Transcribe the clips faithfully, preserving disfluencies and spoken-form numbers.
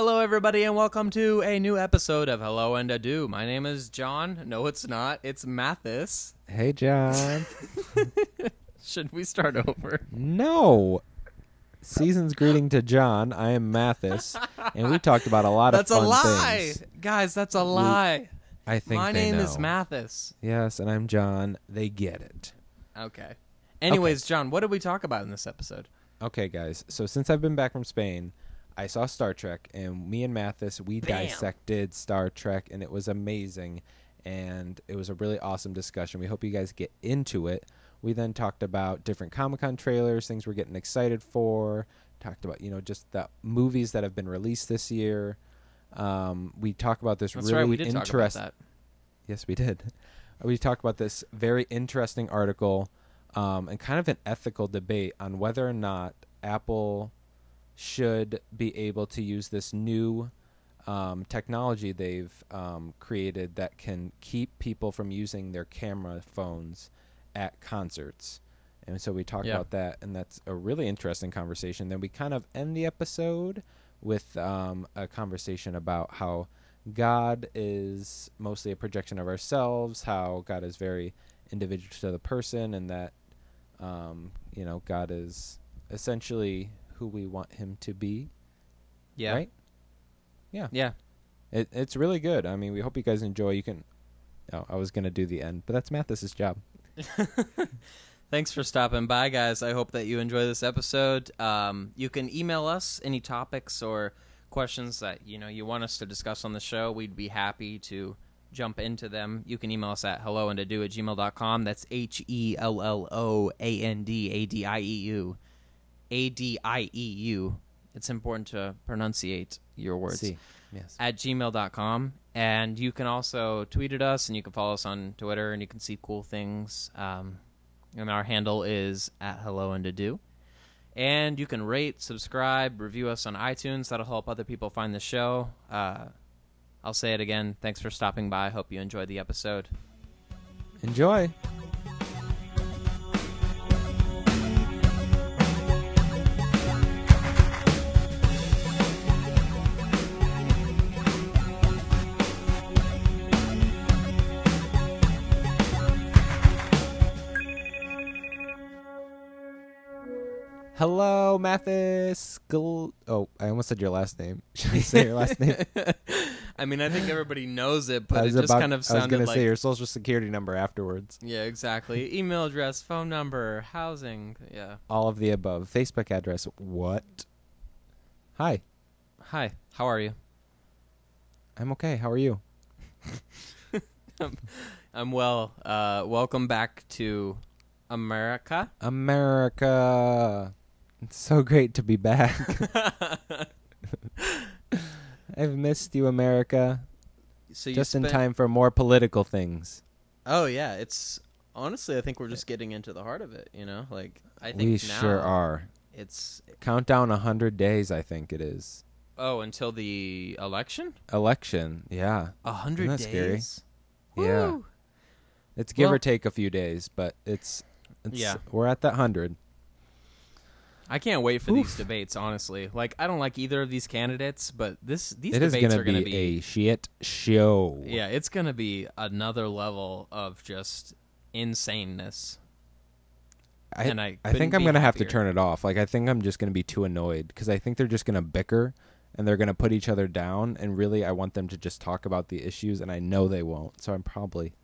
Hello, everybody, and welcome to a new episode of Hello and Adieu. My name is John. No, it's not. It's Mathis. Hey, John. Should we start over? No. Season's greeting to John. I am Mathis, and we talked about a lot that's of fun things. That's a lie. Things. Guys, that's a lie. We, I think My they name know. is Mathis. Yes, and I'm John. They get it. Okay. Anyways, okay. John, what did we talk about in this episode? Okay, guys. So since I've been back from Spain, I saw Star Trek, and me and Mathis, we Bam. dissected Star Trek, and it was amazing, and it was a really awesome discussion. We hope you guys get into it. We then talked about different Comic-Con trailers, things we're getting excited for, talked about, you know, just the movies that have been released this year. Um, we talked about this That's really right, we did interest- talk about that. Yes, we did. We talked about this very interesting article um, and kind of an ethical debate on whether or not Apple should be able to use this new um, technology they've um, created that can keep people from using their camera phones at concerts. And so we talked yeah. about that, and that's a really interesting conversation. Then we kind of end the episode with um, a conversation about how God is mostly a projection of ourselves, how God is very individual to the person, and that, um, you know, God is essentially who we want him to be. Yeah. Right? Yeah. Yeah. It, it's really good. I mean, we hope you guys enjoy. You can... Oh, I was going to do the end, but that's Mathis's job. Thanks for stopping by, guys. I hope that you enjoy this episode. Um, you can email us any topics or questions that, you know, you want us to discuss on the show. We'd be happy to jump into them. You can email us at hello and adieu at gmail dot com. That's H E L L O A N D A D I E U. A D I E U. It's important to pronunciate your words. See, yes. At gmail dot com. And you can also tweet at us, and you can follow us on Twitter, and you can see cool things. Um, and our handle is at Hello and Adieu. And you can rate, subscribe, review us on iTunes. That'll help other people find the show. Uh, I'll say it again. Thanks for stopping by. Hope you enjoyed the episode. Enjoy. Hello, Mathis. Gl- oh, I almost said your last name. Should I say your last name? I mean, I think everybody knows it, but it just about, kind of sounded like... I was going like... to say your social security number afterwards. Yeah, exactly. Email address, phone number, housing, yeah. All of the above. Facebook address, what? Hi. Hi, how are you? I'm okay, how are you? I'm, I'm well. Uh, welcome back to America. America. It's so great to be back. I've missed you, America. So you just spent... in time for more political things. Oh, yeah. It's honestly, I think we're just getting into the heart of it, you know? Like, I think we now sure are. It's countdown one hundred days, I think it is. Oh, until the election? Election, yeah. one hundred days? Scary? Woo. Yeah. It's give well, or take a few days, but it's, it's yeah. we're at that one hundred. I can't wait for Oof. these debates, honestly. Like, I don't like either of these candidates, but this these it debates gonna are going to be a shit show. Yeah, it's going to be another level of just insaneness. I, and I, I think I'm going to have to turn it off. Like, I think I'm just going to be too annoyed because I think they're just going to bicker and they're going to put each other down. And really, I want them to just talk about the issues, and I know they won't. So I'm probably.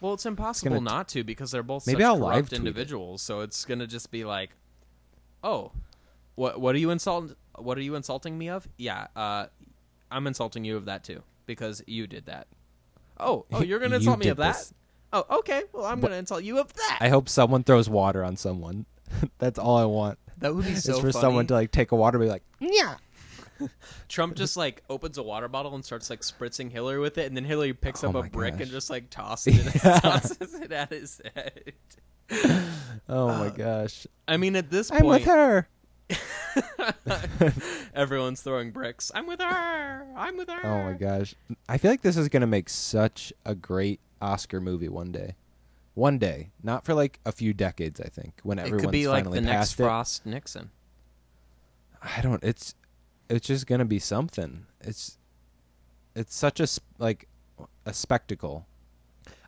Well, it's impossible it's not t- to because they're both maybe such I'll corrupt individuals. It. So it's going to just be like. Oh, what what are you insult? What are you insulting me of? Yeah, uh, I'm insulting you of that too because you did that. Oh, oh, you're gonna insult me of that? This. Oh, okay. Well, I'm but gonna insult you of that. I hope someone throws water on someone. That's all I want. That would be so. It's for funny. Someone to like take a water, and be like, yeah. Trump just like opens a water bottle and starts like spritzing Hillary with it, and then Hillary picks oh up a brick gosh. and just like tosses it, yeah. tosses it at his head. Oh my uh, gosh. I mean, at this point I'm with her. Everyone's throwing bricks. I'm with her. I'm with her. Oh my gosh. I feel like this is going to make such a great Oscar movie one day. One day. Not for like a few decades, I think, when everyone's finally past it. It could be like the next Frost Nixon. I don't it's it's just gonna be something. It's it's such a like a spectacle.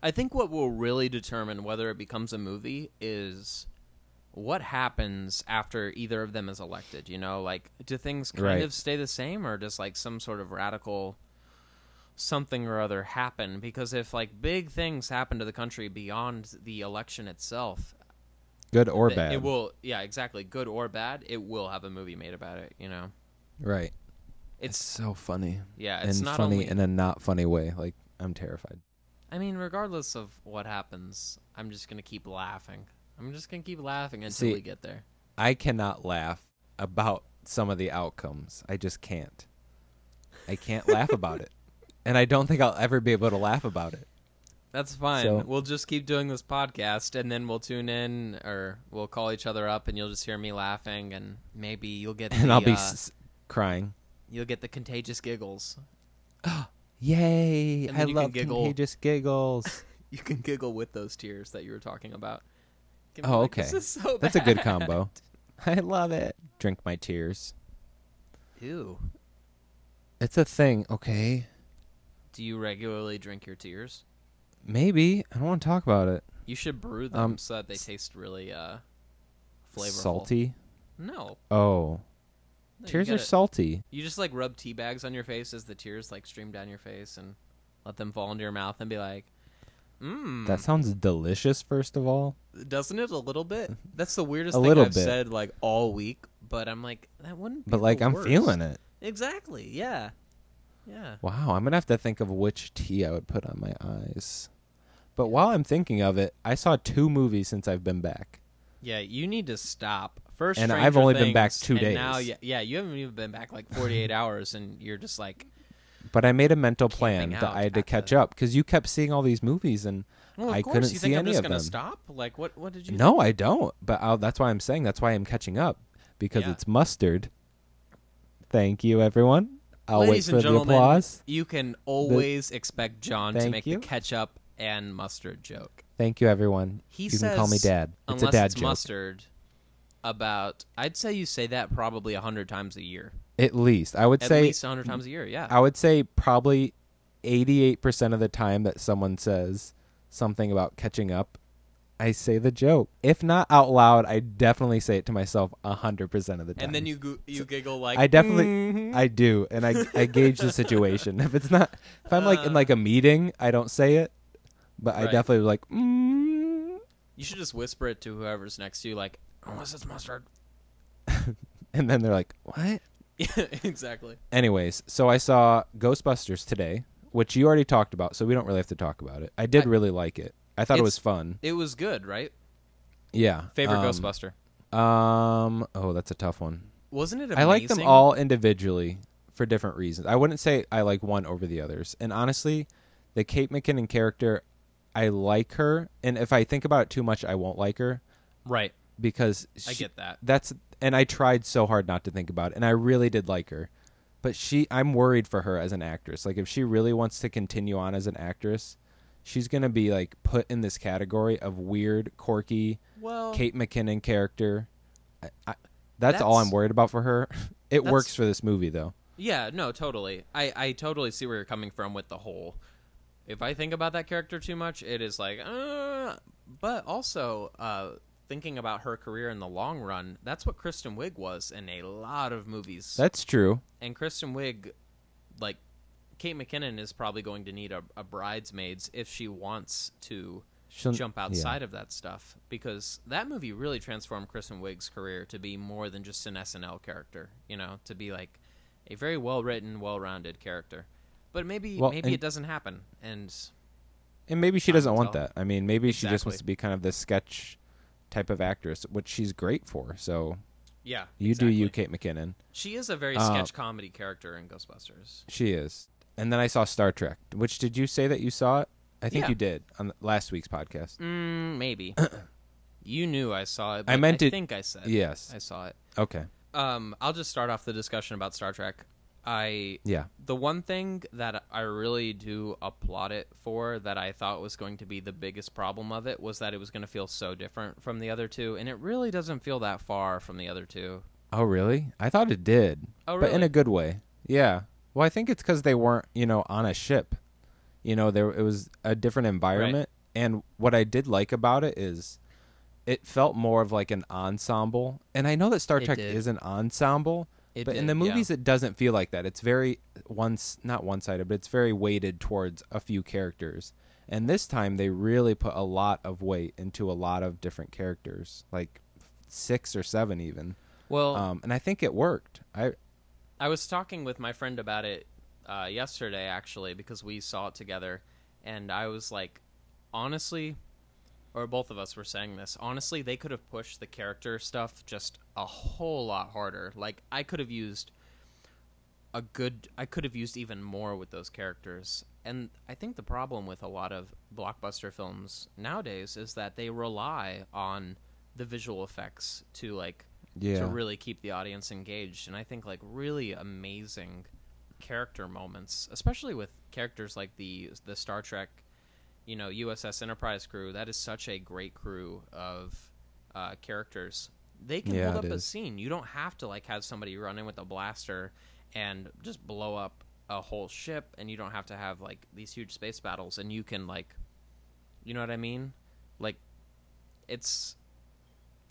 I think what will really determine whether it becomes a movie is what happens after either of them is elected. You know, like, do things kind right. of stay the same, or does like some sort of radical something or other happen? Because if like big things happen to the country beyond the election itself, good or bad, it will yeah exactly good or bad, it will have a movie made about it, you know. Right. It's, it's so funny. Yeah, it's and not funny only... in a not funny way. Like, I'm terrified. I mean, regardless of what happens, I'm just gonna keep laughing. I'm just gonna keep laughing until See, we get there. I cannot laugh about some of the outcomes. I just can't. I can't laugh about it. And I don't think I'll ever be able to laugh about it. That's fine. So, we'll just keep doing this podcast, and then we'll tune in, or we'll call each other up, and you'll just hear me laughing, and maybe you'll get. And the, I'll be uh, s- crying. You'll get the contagious giggles. Yay! I love contagious giggles. You can giggle with those tears that you were talking about. Oh, like, okay. This is so bad. That's a good combo. I love it. Drink my tears. Ew. It's a thing. Okay. Do you regularly drink your tears? Maybe. I don't want to talk about it. You should brew them um, so that they taste really uh, flavorful. Salty? No. Oh. No, tears gotta, are salty. You just, like, rub tea bags on your face as the tears, like, stream down your face and let them fall into your mouth and be like, mmm. That sounds delicious, first of all. Doesn't it a little bit? That's the weirdest a thing I've bit. said, like, all week, but I'm like, that wouldn't be But, like, I'm worst. feeling it. Exactly, yeah. Yeah. Wow, I'm going to have to think of which tea I would put on my eyes. But while I'm thinking of it, I saw two movies since I've been back. Yeah, you need to stop. First, and Stranger I've only Things, been back two and days. Now, yeah, yeah, you haven't even been back like forty-eight hours, and you're just like. But I made a mental plan that I had to catch the... up, because you kept seeing all these movies, and well, I course. couldn't you see think any I'm just of gonna them. Stop? Like, what? What did you? No, think? I don't. But I'll, that's why I'm saying that's why I'm catching up, because yeah. it's mustard. Thank you, everyone. I'll Ladies wait for the applause. You can always the... expect John Thank to make you. the ketchup and mustard joke. Thank you, everyone. He you says, can call me Dad. It's a dad it's joke. Mustard. About, I'd say you say that probably a hundred times a year. At least, I would At say. At least a hundred times a year. Yeah. I would say probably eighty-eight percent of the time that someone says something about catching up, I say the joke. If not out loud, I definitely say it to myself a hundred percent of the time. And then you go- you so giggle like I definitely mm-hmm. I do, and I I gauge the situation. If it's not, if I'm like uh, in like a meeting, I don't say it, but right. I definitely like. Mm. You should just whisper it to whoever's next to you, like, unless it's mustard. And then they're like, what? Yeah, exactly. Anyways, so I saw Ghostbusters today, which you already talked about, so we don't really have to talk about it. I did I, really like it. I thought it was fun. It was good, right? Yeah. Favorite um, Ghostbuster? Um. Oh, that's a tough one. Wasn't it amazing? I like them all individually for different reasons. I wouldn't say I like one over the others. And honestly, the Kate McKinnon character, I like her. And if I think about it too much, I won't like her. Right. Because she, I get that. That's and I tried so hard not to think about it, and I really did like her. But she, I'm worried for her as an actress. Like, if she really wants to continue on as an actress, she's gonna be like put in this category of weird, quirky, well, Kate McKinnon character. I, I, that's, that's all I'm worried about for her. It works for this movie, though. Yeah, no, totally. I, I totally see where you're coming from with the whole. If I think about that character too much, it is like, uh, but also. Uh, Thinking about her career in the long run, that's what Kristen Wiig was in a lot of movies. That's true. And Kristen Wiig, like, Kate McKinnon is probably going to need a, a bridesmaids if she wants to She'll, jump outside yeah. of that stuff. Because that movie really transformed Kristen Wiig's career to be more than just an S N L character, you know, to be like a very well-written, well-rounded character. But maybe well, maybe and- it doesn't happen. And and maybe she doesn't want that. I mean, maybe exactly. she just wants to be kind of this sketch type of actress, which she's great for. So yeah, you exactly. do you, Kate McKinnon. She is a very uh, sketch comedy character in Ghostbusters. She is. And then I saw Star Trek, which did you say that you saw it? I think yeah. you did on last week's podcast. Mm, maybe. You knew I saw it. But I meant I to, think I said yes. I saw it. Okay. Um, I'll just start off the discussion about Star Trek. I yeah. The one thing that I really do applaud it for that I thought was going to be the biggest problem of it was that it was going to feel so different from the other two, and it really doesn't feel that far from the other two. Oh, really? I thought it did. Oh, really? But in a good way. Yeah. Well, I think it's because they weren't, you know, on a ship. You know, there it was a different environment. Right. And what I did like about it is it felt more of like an ensemble. And I know that Star it Trek did. is an ensemble, it but did, in the movies yeah. it doesn't feel like that. It's very, one, not one-sided, but it's very weighted towards a few characters. And this time they really put a lot of weight into a lot of different characters, like six or seven even. Well, um, and I think it worked. I I was talking with my friend about it uh, yesterday, actually, because we saw it together. And I was like, honestly, or both of us were saying this, honestly, they could have pushed the character stuff just a whole lot harder. Like, I could have used a good, I could have used even more with those characters. And I think the problem with a lot of blockbuster films nowadays is that they rely on the visual effects to, like, yeah. to really keep the audience engaged. And I think, like, really amazing character moments, especially with characters like the the Star Trek, you know, U S S Enterprise crew, that is such a great crew of uh, characters. They can yeah, hold up a scene. You don't have to, like, have somebody run in with a blaster and just blow up a whole ship, and you don't have to have, like, these huge space battles, and you can, like, you know what I mean? Like, it's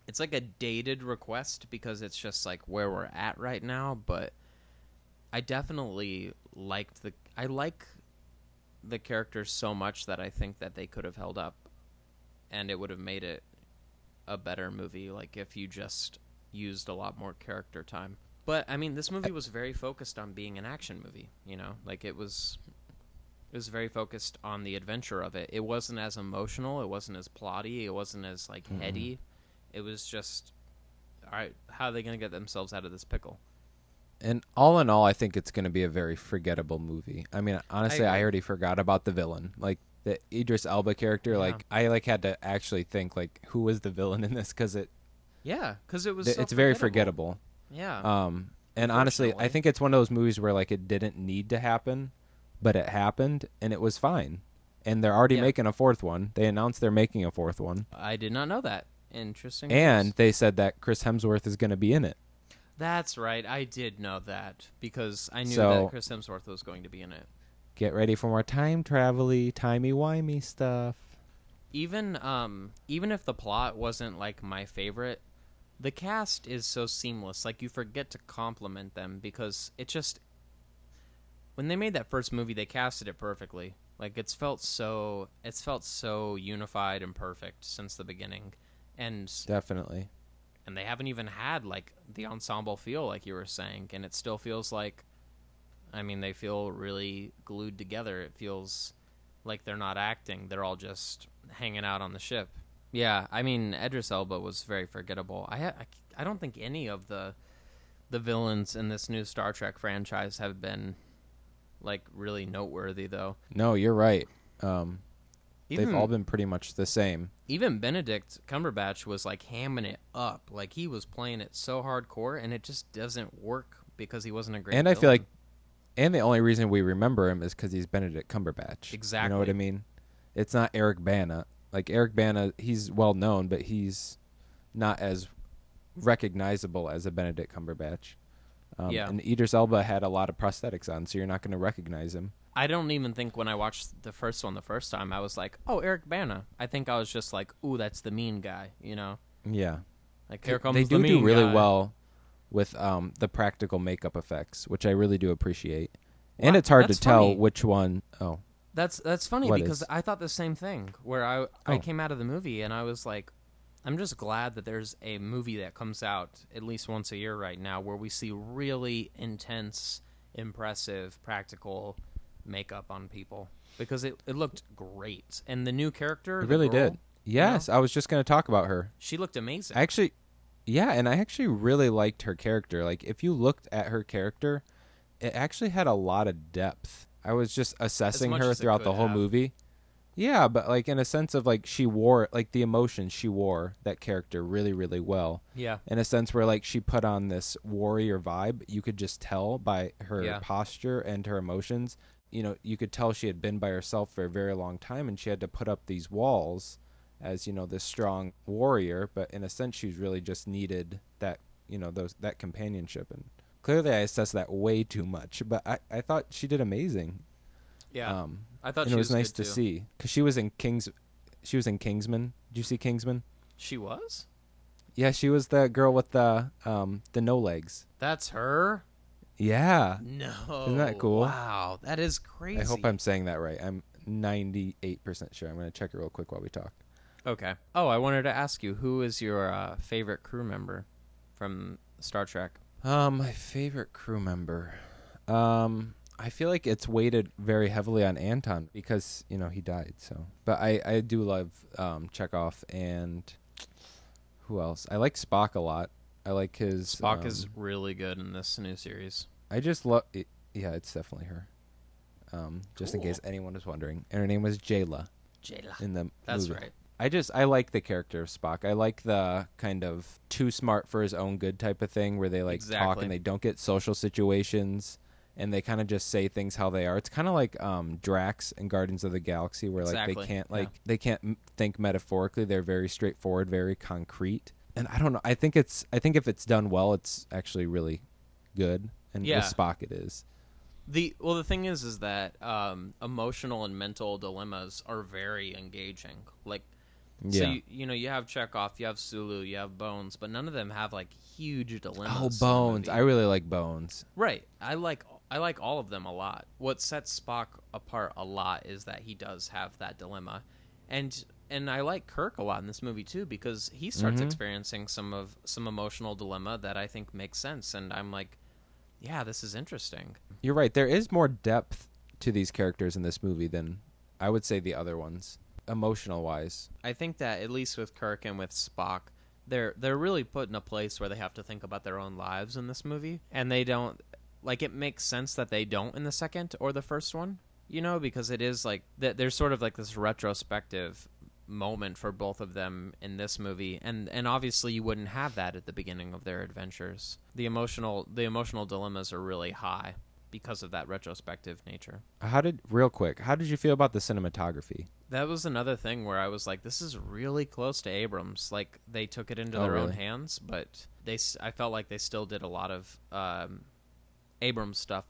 it's like a dated request because it's just, like, where we're at right now, but I definitely liked the I like the characters so much that I think that they could have held up, and it would have made it a better movie, like, if you just used a lot more character time. But, I mean, this movie was very focused on being an action movie, you know? Like, it was it was very focused on the adventure of it. It wasn't as emotional. It wasn't as plotty. It wasn't as, like, mm-hmm. heady. It was just, all right, how are they going to get themselves out of this pickle? And all in all, I think it's going to be a very forgettable movie. I mean, honestly, I, I already forgot about the villain. Like, the Idris Elba character, yeah. like, I, like, had to actually think, like, who was the villain in this? Because it... Yeah, because it was th- so It's very forgettable. Yeah. Um, and honestly, I think it's one of those movies where, like, it didn't need to happen, but it happened, and it was fine. And they're already yeah. making a fourth one. They announced they're making a fourth one. I did not know that. Interesting. And course. They said that Chris Hemsworth is going to be in it. That's right. I did know that because I knew so, that Chris Hemsworth was going to be in it. Get ready for more time travel-y, timey-wimey stuff. Even, um, even if the plot wasn't, like, my favorite, the cast is so seamless. Like, you forget to compliment them because it just... When they made that first movie, they casted it perfectly. Like, it's felt so... It's felt so unified and perfect since the beginning. And... Definitely. And they haven't even had, like, the ensemble feel, like you were saying. And it still feels like... I mean, they feel really glued together. It feels like they're not acting. They're all just hanging out on the ship. Yeah, I mean, Idris Elba was very forgettable. I, I, I don't think any of the the villains in this new Star Trek franchise have been, like, really noteworthy, though. No, you're right. Um, even, they've all been pretty much the same. Even Benedict Cumberbatch was, like, hamming it up. Like, he was playing it so hardcore, and it just doesn't work because he wasn't a great And villain. I feel like, and the only reason we remember him is because he's Benedict Cumberbatch. Exactly. You know what I mean? It's not Eric Bana. Like, Eric Bana, he's well-known, but he's not as recognizable as a Benedict Cumberbatch. Um, yeah. And Idris Elba had a lot of prosthetics on, so you're not going to recognize him. I don't even think when I watched the first one the first time, I was like, oh, Eric Bana. I think I was just like, ooh, that's the mean guy, you know? Yeah. Like, here comes the mean guy. They do do really well with um, the practical makeup effects, which I really do appreciate. Wow, and it's hard to tell which one... Oh. That's that's funny what because is? I thought the same thing where I, I oh. came out of the movie and I was like, I'm just glad that there's a movie that comes out at least once a year right now where we see really intense, impressive, practical makeup on people because it, it looked great. And the new character. It really girl, did. Yes. You know, I was just going to talk about her. She looked amazing. I actually. Yeah. And I actually really liked her character. Like, if you looked at her character, it actually had a lot of depth. I was just assessing her throughout the whole have. movie. Yeah, but, like, in a sense of, like, she wore, like, the emotions she wore, that character, really, really well. Yeah. In a sense where, like, she put on this warrior vibe. You could just tell by her yeah. posture and her emotions. You know, you could tell she had been by herself for a very long time, and she had to put up these walls as, you know, this strong warrior. But in a sense, she's really just needed that you know, those that companionship. And clearly I assessed that way too much, but I, I thought she did amazing. Yeah. Um, I thought and she it was, was nice to too. see cuz she was in Kings she was in Kingsman. Did you see Kingsman? She was? Yeah, she was the girl with the um the no legs. That's her? Yeah. No. Isn't that cool? Wow, that is crazy. I hope I'm saying that right. I'm ninety-eight percent sure. I'm going to check it real quick while we talk. Okay. Oh, I wanted to ask you, who is your uh, favorite crew member from Star Trek? Um, my favorite crew member. Um, I feel like it's weighted very heavily on Anton because, you know, he died. So, but I, I do love um, Chekhov and who else? I like Spock a lot. I like his... Spock um, is really good in this new series. I just love... It. Yeah, it's definitely her. Um, just cool. In case anyone was wondering. And her name was Jayla. Jayla. In the That's movie. right. I just... I like the character of Spock. I like the kind of too smart for his own good type of thing where they like exactly. talk and they don't get social situations and they kind of just say things how they are. It's kind of like um, Drax in Guardians of the Galaxy where like exactly. they can't like... Yeah. They can't think metaphorically. They're very straightforward, very concrete. And I don't know. I think it's. I think if it's done well, it's actually really good. And yeah. with Spock, it is. The well, the thing is, is that um, emotional and mental dilemmas are very engaging. Like, yeah. so you, you know, you have Chekhov, you have Sulu, you have Bones, but none of them have like huge dilemmas. Oh, Bones! I really like Bones. Right. I like. I like all of them a lot. What sets Spock apart a lot is that he does have that dilemma, and. And I like Kirk a lot in this movie, too, because he starts mm-hmm. experiencing some of some emotional dilemma that I think makes sense. And I'm like, yeah, this is interesting. You're right. There is more depth to these characters in this movie than I would say the other ones, emotional wise. I think that at least with Kirk and with Spock, they're they're really put in a place where they have to think about their own lives in this movie. And they don't like it makes sense that they don't in the second or the first one, you know, because it is like that there's sort of like this retrospective moment for both of them in this movie, and and obviously you wouldn't have that at the beginning of their adventures. The emotional the emotional dilemmas are really high because of that retrospective nature. How did real quick? How did you feel about the cinematography? That was another thing where I was like, this is really close to Abrams. Like they took it into oh, their really? own hands, but they I felt like they still did a lot of um, Abrams stuff.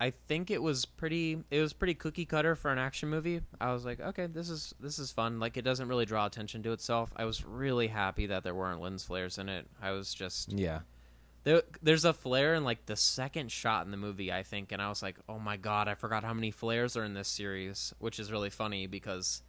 I think it was pretty it was pretty cookie cutter for an action movie. I was like, okay, this is this is fun. Like it doesn't really draw attention to itself. I was really happy that there weren't lens flares in it. I was just Yeah. There there's a flare in like the second shot in the movie, I think, and I was like, "Oh my god, I forgot how many flares are in this series," which is really funny because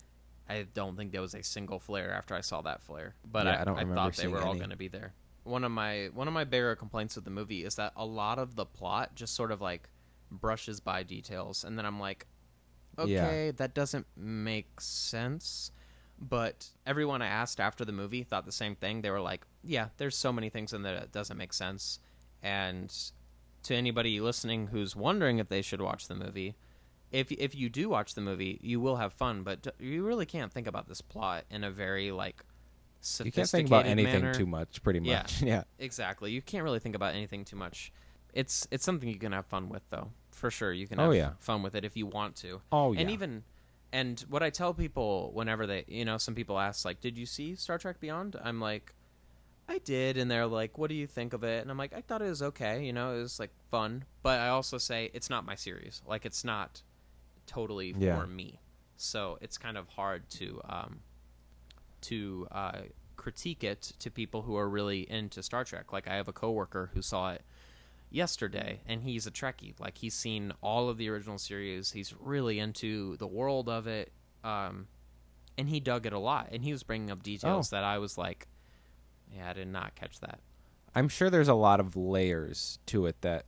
I don't think there was a single flare after I saw that flare. But yeah, I, I, don't I thought they were any. all going to be there. One of my one of my bigger complaints with the movie is that a lot of the plot just sort of like brushes by details, and then I'm like, okay, yeah. that doesn't make sense. But everyone I asked after the movie thought the same thing. They were like, yeah, there's so many things in there that doesn't make sense. And to anybody listening who's wondering if they should watch the movie, if if you do watch the movie, you will have fun, but you really can't think about this plot in a very like sophisticated you can't think about anything manner. too much, pretty much. Yeah, yeah, exactly. You can't really think about anything too much. It's it's something you can have fun with, though. For sure, you can have oh, yeah. fun with it if you want to. Oh, yeah. And even, and what I tell people whenever they, you know, some people ask, like, did you see Star Trek Beyond? I'm like, I did. And they're like, what do you think of it? And I'm like, I thought it was okay. You know, it was, like, fun. But I also say it's not my series. Like, it's not totally for yeah. me. So it's kind of hard to, um, to uh, critique it to people who are really into Star Trek. Like, I have a coworker who saw it yesterday, and he's a Trekkie. Like, he's seen all of the original series. He's really into the world of it, um and he dug it a lot, and he was bringing up details oh. that I was like, yeah, I did not catch that. I'm sure there's a lot of layers to it that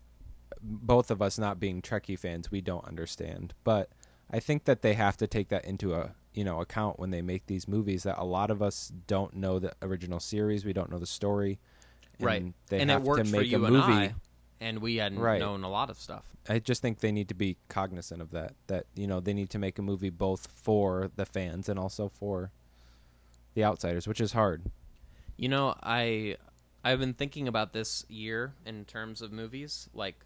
both of us, not being Trekkie fans, we don't understand, but I think that they have to take that into a you know account when they make these movies, that a lot of us don't know the original series, we don't know the story, and right they and have it worked to make for you a movie. and I And we hadn't right. known a lot of stuff. I just think they need to be cognizant of that, that, you know, they need to make a movie both for the fans and also for the outsiders, which is hard. You know, I, I've been thinking about this year in terms of movies, like,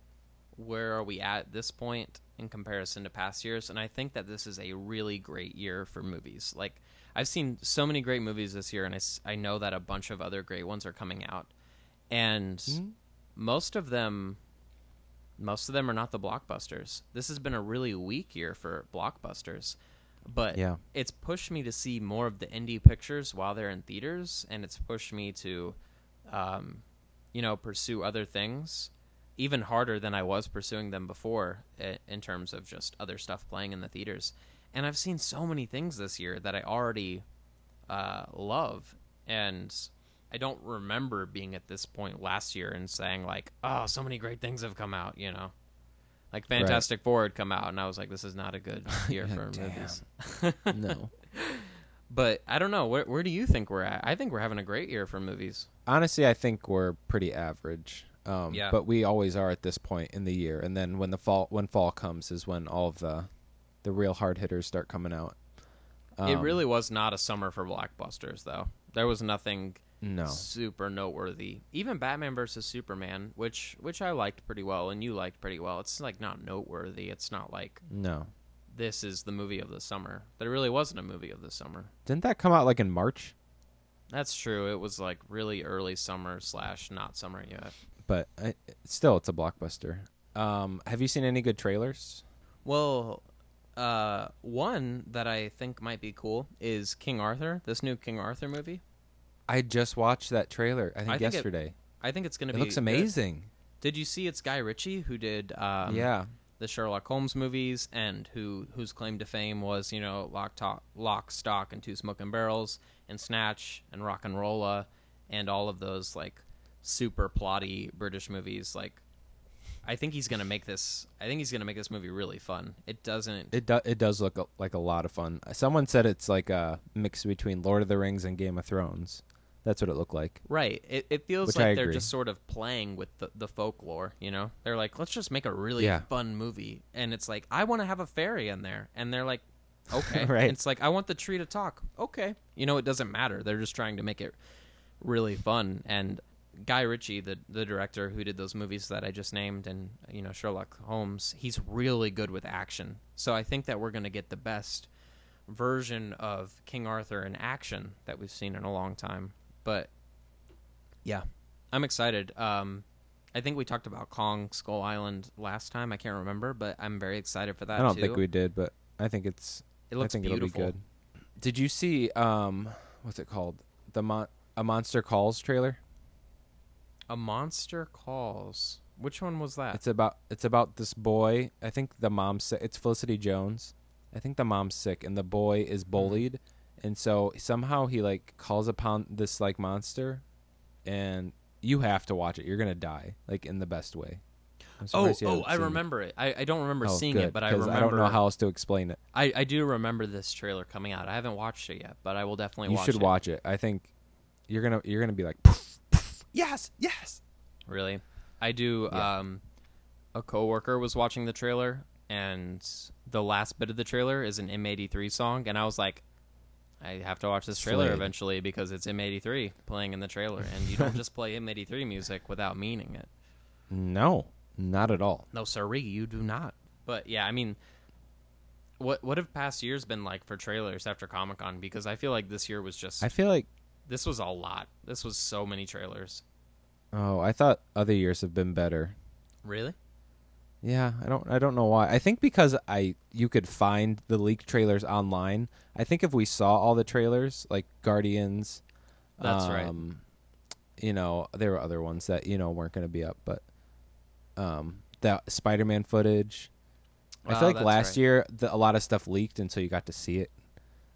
where are we at this point in comparison to past years? And I think that this is a really great year for movies. Like, I've seen so many great movies this year, and I, I know that a bunch of other great ones are coming out. And mm-hmm. most of them, most of them are not the blockbusters. This has been a really weak year for blockbusters, but yeah. it's pushed me to see more of the indie pictures while they're in theaters, and it's pushed me to, um, you know, pursue other things even harder than I was pursuing them before in terms of just other stuff playing in the theaters. And I've seen so many things this year that I already uh, love, and I don't remember being at this point last year and saying, like, oh, so many great things have come out, you know? Like, Fantastic right. Four had come out, and I was like, this is not a good year yeah, for damn. movies. No. But I don't know. Where, where do you think we're at? I think we're having a great year for movies. Honestly, I think we're pretty average. Um, yeah. But we always are at this point in the year. And then when the fall when fall comes is when all of the, the real hard hitters start coming out. Um, it really was not a summer for blockbusters, though. There was nothing... No. Super noteworthy. Even Batman versus Superman, which which I liked pretty well and you liked pretty well. It's like not noteworthy. It's not like no. This is the movie of the summer. There really wasn't a movie of the summer. Didn't that come out like in March? That's true. It was like really early summer slash not summer yet. But I, still, it's a blockbuster. Um, have you seen any good trailers? Well, uh, one that I think might be cool is King Arthur. This new King Arthur movie. I just watched that trailer, I think, I think yesterday. It, I think it's going to it be... It looks amazing. Good. Did you see it's Guy Ritchie, who did um, yeah. the Sherlock Holmes movies, and who whose claim to fame was, you know, Lock, to- Lock Stock, and Two Smoking Barrels, and Snatch, and Rock and Rolla, and all of those, like, super plotty British movies. Like, I think he's going to make this... I think he's going to make this movie really fun. It doesn't... It, do- it does look a- like a lot of fun. Someone said it's like a mix between Lord of the Rings and Game of Thrones. That's what it looked like. Right. It it feels Which like they're just sort of playing with the, the folklore, you know? They're like, let's just make a really yeah. fun movie. And it's like, I want to have a fairy in there. And they're like, okay. Right. It's like, I want the tree to talk. Okay. You know, it doesn't matter. They're just trying to make it really fun. And Guy Ritchie, the, the director who did those movies that I just named and, you know, Sherlock Holmes, he's really good with action. So I think that we're going to get the best version of King Arthur in action that we've seen in a long time. But yeah, I'm excited. Um, I think we talked about Kong Skull Island last time. I can't remember, but I'm very excited for that. I don't too. think we did, but I think it's. It looks I think beautiful. It'll be good. Did you see um, what's it called? The Mon- A Monster Calls trailer. A Monster Calls. Which one was that? It's about it's about this boy. I think the mom's sick. It's Felicity Jones. I think the mom's sick, and the boy is bullied. Mm-hmm. And so somehow he like calls upon this like monster, and you have to watch it. You're gonna die, like in the best way. Oh, oh, I remember it. it. I, I don't remember oh, seeing good, it, but I remember. I don't know how else to explain it. I, I do remember this trailer coming out. I haven't watched it yet, but I will definitely. You watch should it. watch it. I think you're gonna you're gonna be like, poof, poof, yes, yes. Really, I do. Yeah. Um, a coworker was watching the trailer, and the last bit of the trailer is an M eighty-three song, and I was like. I have to watch this trailer Slade. eventually because it's M eighty-three playing in the trailer, and you don't just play M eighty-three music without meaning it. No, not at all. No, sorry, you do not. But yeah, I mean, what what have past years been like for trailers after Comic-Con? Because I feel like this year was just. I feel like this was a lot. This was so many trailers. Oh, I thought other years have been better. Really? Yeah, I don't I don't know why. I think because I you could find the leaked trailers online. I think if we saw all the trailers, like Guardians, that's um, right. You know, there were other ones that, you know, weren't going to be up, but um that Spider-Man footage. Wow, I feel like last right. year the, a lot of stuff leaked, and so you got to see it.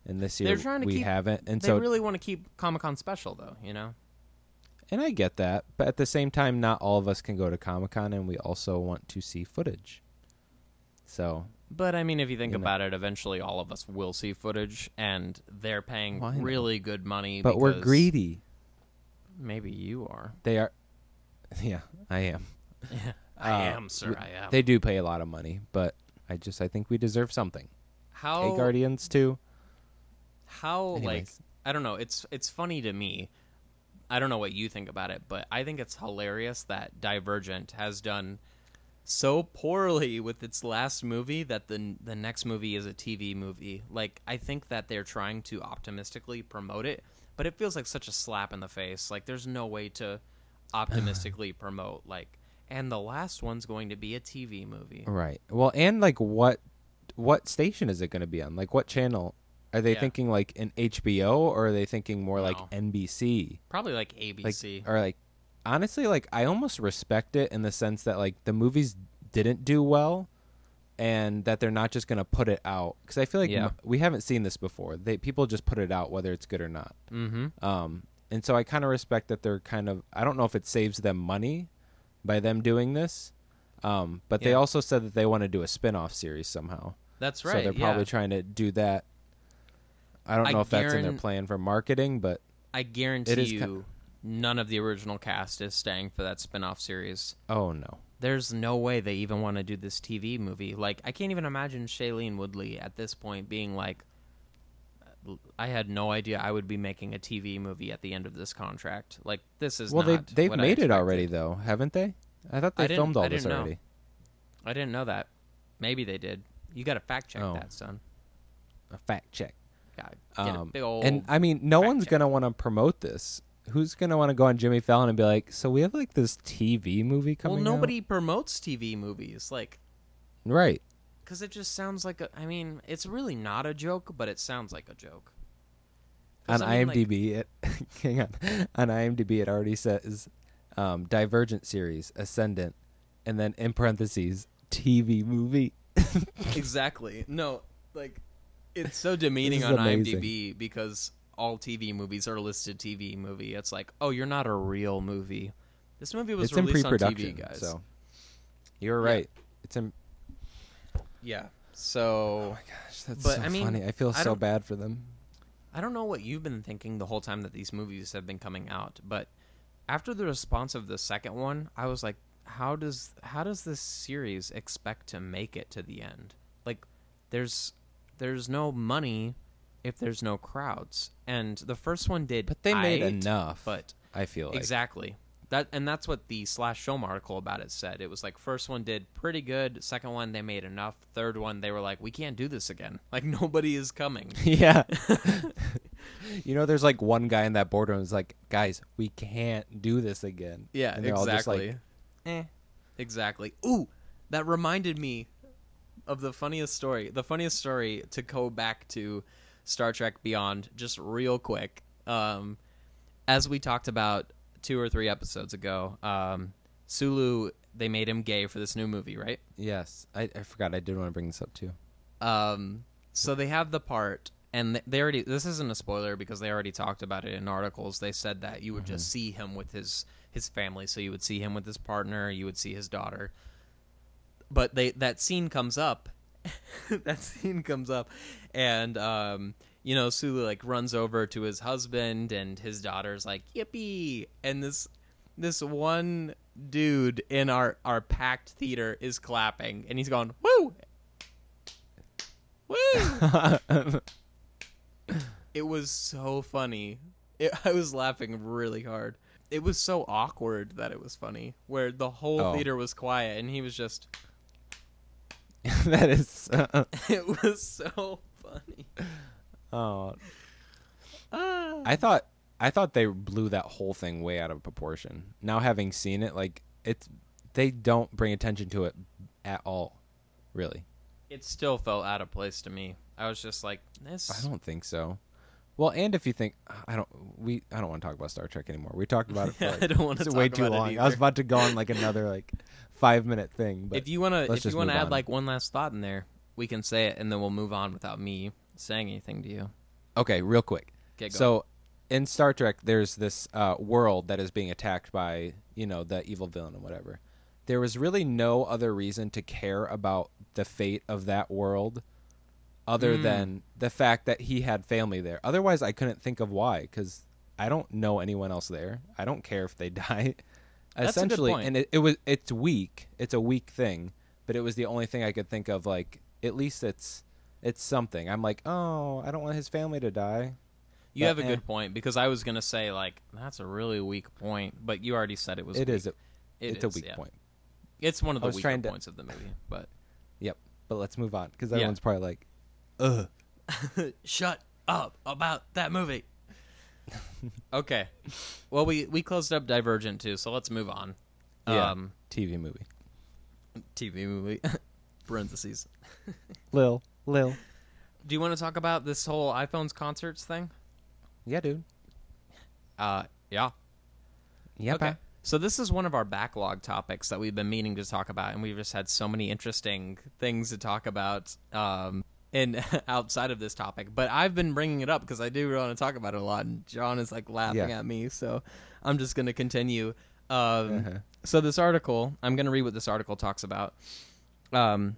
And this year we keep, haven't. And they so, really want to keep Comic-Con special though, you know. And I get that, but at the same time, not all of us can go to Comic-Con, and we also want to see footage. So, but I mean, if you think you about know. it, eventually all of us will see footage, and they're paying well, really good money. But we're greedy. Maybe you are. They are. Yeah, I am. Yeah, I uh, am, sir. We, I am. They do pay a lot of money, but I just I think we deserve something. How hey, Guardians too. How Anyways. like I don't know. It's it's funny to me. I don't know what you think about it, but I think it's hilarious that Divergent has done so poorly with its last movie that the the next movie is a T V movie. Like, I think that they're trying to optimistically promote it, but it feels like such a slap in the face. Like, there's no way to optimistically promote, like, and the last one's going to be a T V movie. Right. Well, and like what what station is it going to be on? Like what channel? Are they yeah. thinking like an H B O, or are they thinking more no. like N B C? Probably like A B C. Like, or like, honestly, like I almost respect it in the sense that like the movies didn't do well and that they're not just going to put it out. Because I feel like yeah. m- we haven't seen this before. They People just put it out whether it's good or not. Mm-hmm. Um, and so I kind of respect that they're kind of, I don't know if it saves them money by them doing this, um, but yeah. they also said that they want to do a spin-off series somehow. That's right. So they're probably yeah. trying to do that. I don't know I if that's in their plan for marketing, but I guarantee you kind of... none of the original cast is staying for that spin-off series. Oh, no. There's no way they even want to do this T V movie. Like, I can't even imagine Shailene Woodley at this point being like, I had no idea I would be making a T V movie at the end of this contract. Like, this is well, not Well, they, they've what made it already, though, haven't they? I thought they I filmed all I this already. Know. I didn't know that. Maybe they did. You got to fact check oh. that, son. A fact check. God, um, and I mean, no one's check. gonna want to promote this. Who's gonna want to go on Jimmy Fallon and be like, "So we have like this T V movie coming?" Well, nobody out? promotes T V movies, like, right? Because it just sounds like a. I mean, it's really not a joke, but it sounds like a joke. On I mean, IMDb, like, it hang on. On IMDb, it already says um, Divergent series, Ascendant, and then in parentheses T V movie. Exactly. No, like. It's so demeaning on amazing. IMDb because all T V movies are listed T V movie. It's like, oh, you're not a real movie. This movie was it's released in pre-production, on T V, guys. So you're right. Yeah. It's in. Yeah. So. Oh my gosh, that's but, so I mean, funny. I feel I so bad for them. I don't know what you've been thinking the whole time that these movies have been coming out, but after the response of the second one, I was like, how does how does this series expect to make it to the end? Like, there's. There's no money if there's no crowds, and the first one did. But they made eight, enough. But I feel like. Exactly that, and that's what the Slash Film article about it said. It was like first one did pretty good, second one they made enough, third one they were like, we can't do this again. Like nobody is coming. Yeah. You know, there's like one guy in that boardroom is like, guys, we can't do this again. Yeah, and they're exactly. All just like, eh. Exactly. Ooh, that reminded me. Of the funniest story, the funniest story to go back to Star Trek Beyond, just real quick. Um, as we talked about two or three episodes ago, um, Sulu, they made him gay for this new movie, right? Yes. I, I forgot. I did want to bring this up too. Um, so they have the part, and they already, this isn't a spoiler because they already talked about it in articles. They said that you would mm-hmm. just see him with his, his family. So you would see him with his partner, you would see his daughter. But they that scene comes up, that scene comes up, and um, you know Sulu like runs over to his husband and his daughter's like yippee, and this this one dude in our, our packed theater is clapping and he's going woo, woo. It was so funny. It, I was laughing really hard. It was so awkward that it was funny. Where the whole oh. theater was quiet and he was just. That is uh, it was so funny. Oh uh, I thought I thought they blew that whole thing way out of proportion. Now having seen it, like it's they don't bring attention to it at all, really. It still felt out of place to me. I was just like, this I don't think so. Well, and if you think I don't we I don't want to talk about Star Trek anymore. We talked about it for like, I don't want to talk way too about long. It I was about to go on like another like five minute thing. But if you wanna if you wanna add on. Like one last thought in there, we can say it and then we'll move on without me saying anything to you. Okay, real quick. Okay, go so on. In Star Trek there's this uh, world that is being attacked by, you know, the evil villain and whatever. There was really no other reason to care about the fate of that world. Other mm. than the fact that he had family there. Otherwise, I couldn't think of why, because I don't know anyone else there. I don't care if they die. That's essentially, a good point. And it, it was it's weak. It's a weak thing, but it was the only thing I could think of. Like at least it's it's something. I'm like, oh, I don't want his family to die. You but, have a eh. good point because I was gonna say like that's a really weak point, but you already said it was. It weak. is. A, it it's is, a weak yeah. point. It's one of the weaker to... points of the movie. But yep. But let's move on because everyone's yeah. probably like. Ugh. Shut up about that movie. Okay. Well, we, we closed up Divergent, too, so let's move on. Yeah, um, T V movie. T V movie. Parentheses. Lil. Lil. Do you want to talk about this whole iPhones concerts thing? Yeah, dude. Uh, yeah. Yeah, okay. Pa. So this is one of our backlog topics that we've been meaning to talk about, and we've just had so many interesting things to talk about um, and outside of this topic. But I've been bringing it up because I do want to talk about it a lot, and John is, like, laughing yeah. at me, so I'm just going to continue. Um, uh-huh. So this article, I'm going to read what this article talks about. Um,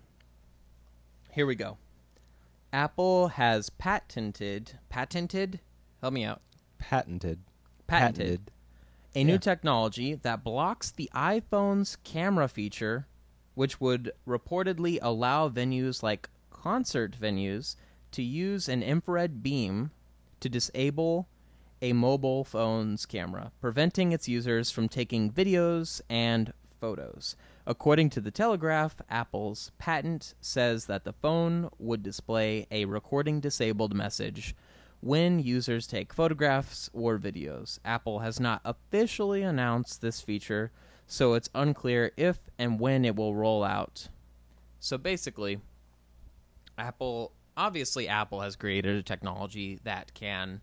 here we go. Apple has patented, patented, help me out. Patented. Patented. patented. A new yeah. technology that blocks the iPhone's camera feature, which would reportedly allow venues like concert venues to use an infrared beam to disable a mobile phone's camera, preventing its users from taking videos and photos. According to The Telegraph, Apple's patent says that the phone would display a recording disabled message when users take photographs or videos. Apple has not officially announced this feature, so it's unclear if and when it will roll out. So basically, Apple, obviously Apple has created a technology that can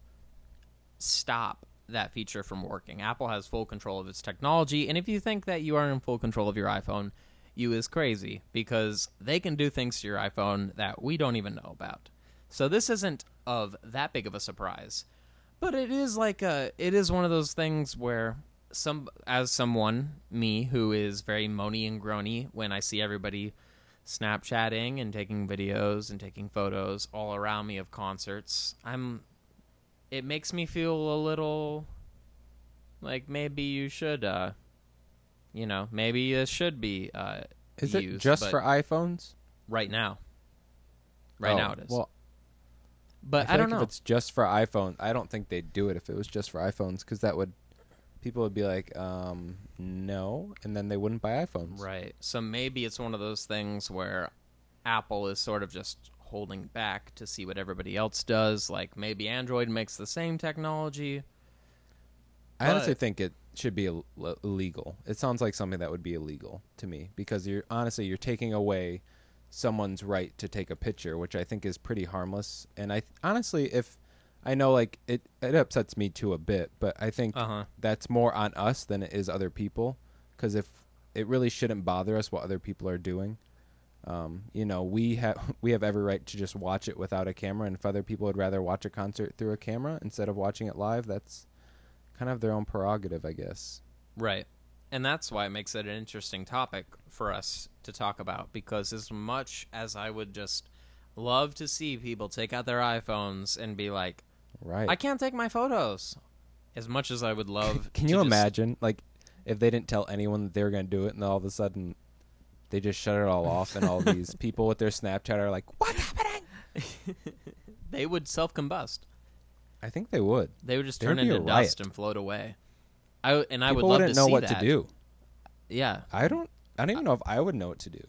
stop that feature from working. Apple has full control of its technology, and if you think that you are in full control of your iPhone, you is crazy, because they can do things to your iPhone that we don't even know about. So this isn't of that big of a surprise, but it is like a, it is one of those things where some, as someone, me, who is very moany and groany when I see everybody Snapchatting and taking videos and taking photos all around me of concerts, I'm, it makes me feel a little like maybe you should, uh, you know, maybe this should be uh, is used, it just for iPhones? Right now. Right oh, now it is. Well, but I, I don't like know. If it's just for iPhones, I don't think they'd do it if it was just for iPhones, because that would, people would be like, um, no, and then they wouldn't buy iPhones. Right. So maybe it's one of those things where Apple is sort of just holding back to see what everybody else does. Like, maybe Android makes the same technology. I honestly think it should be Ill- illegal. It sounds like something that would be illegal to me, because you're honestly, you're taking away someone's right to take a picture, which I think is pretty harmless. And I th- honestly, if I know, like, it, it upsets me too a bit, but I think uh-huh. that's more on us than it is other people, because if it really shouldn't bother us what other people are doing. Um, you know, we have we have every right to just watch it without a camera, and if other people would rather watch a concert through a camera instead of watching it live, that's kind of their own prerogative, I guess. Right. And that's why it makes it an interesting topic for us to talk about, because as much as I would just love to see people take out their iPhones and be like, right, I can't take my photos, as much as I would love Can you to imagine, just... like, if they didn't tell anyone that they were going to do it, and all of a sudden they just shut it all off, and all these people with their Snapchat are like, what's happening? They would self-combust. I think they would. They would just turn into dust and float away. I, and I People would love to know see what that. to do. Yeah, I don't. I don't even know if I would know what to do.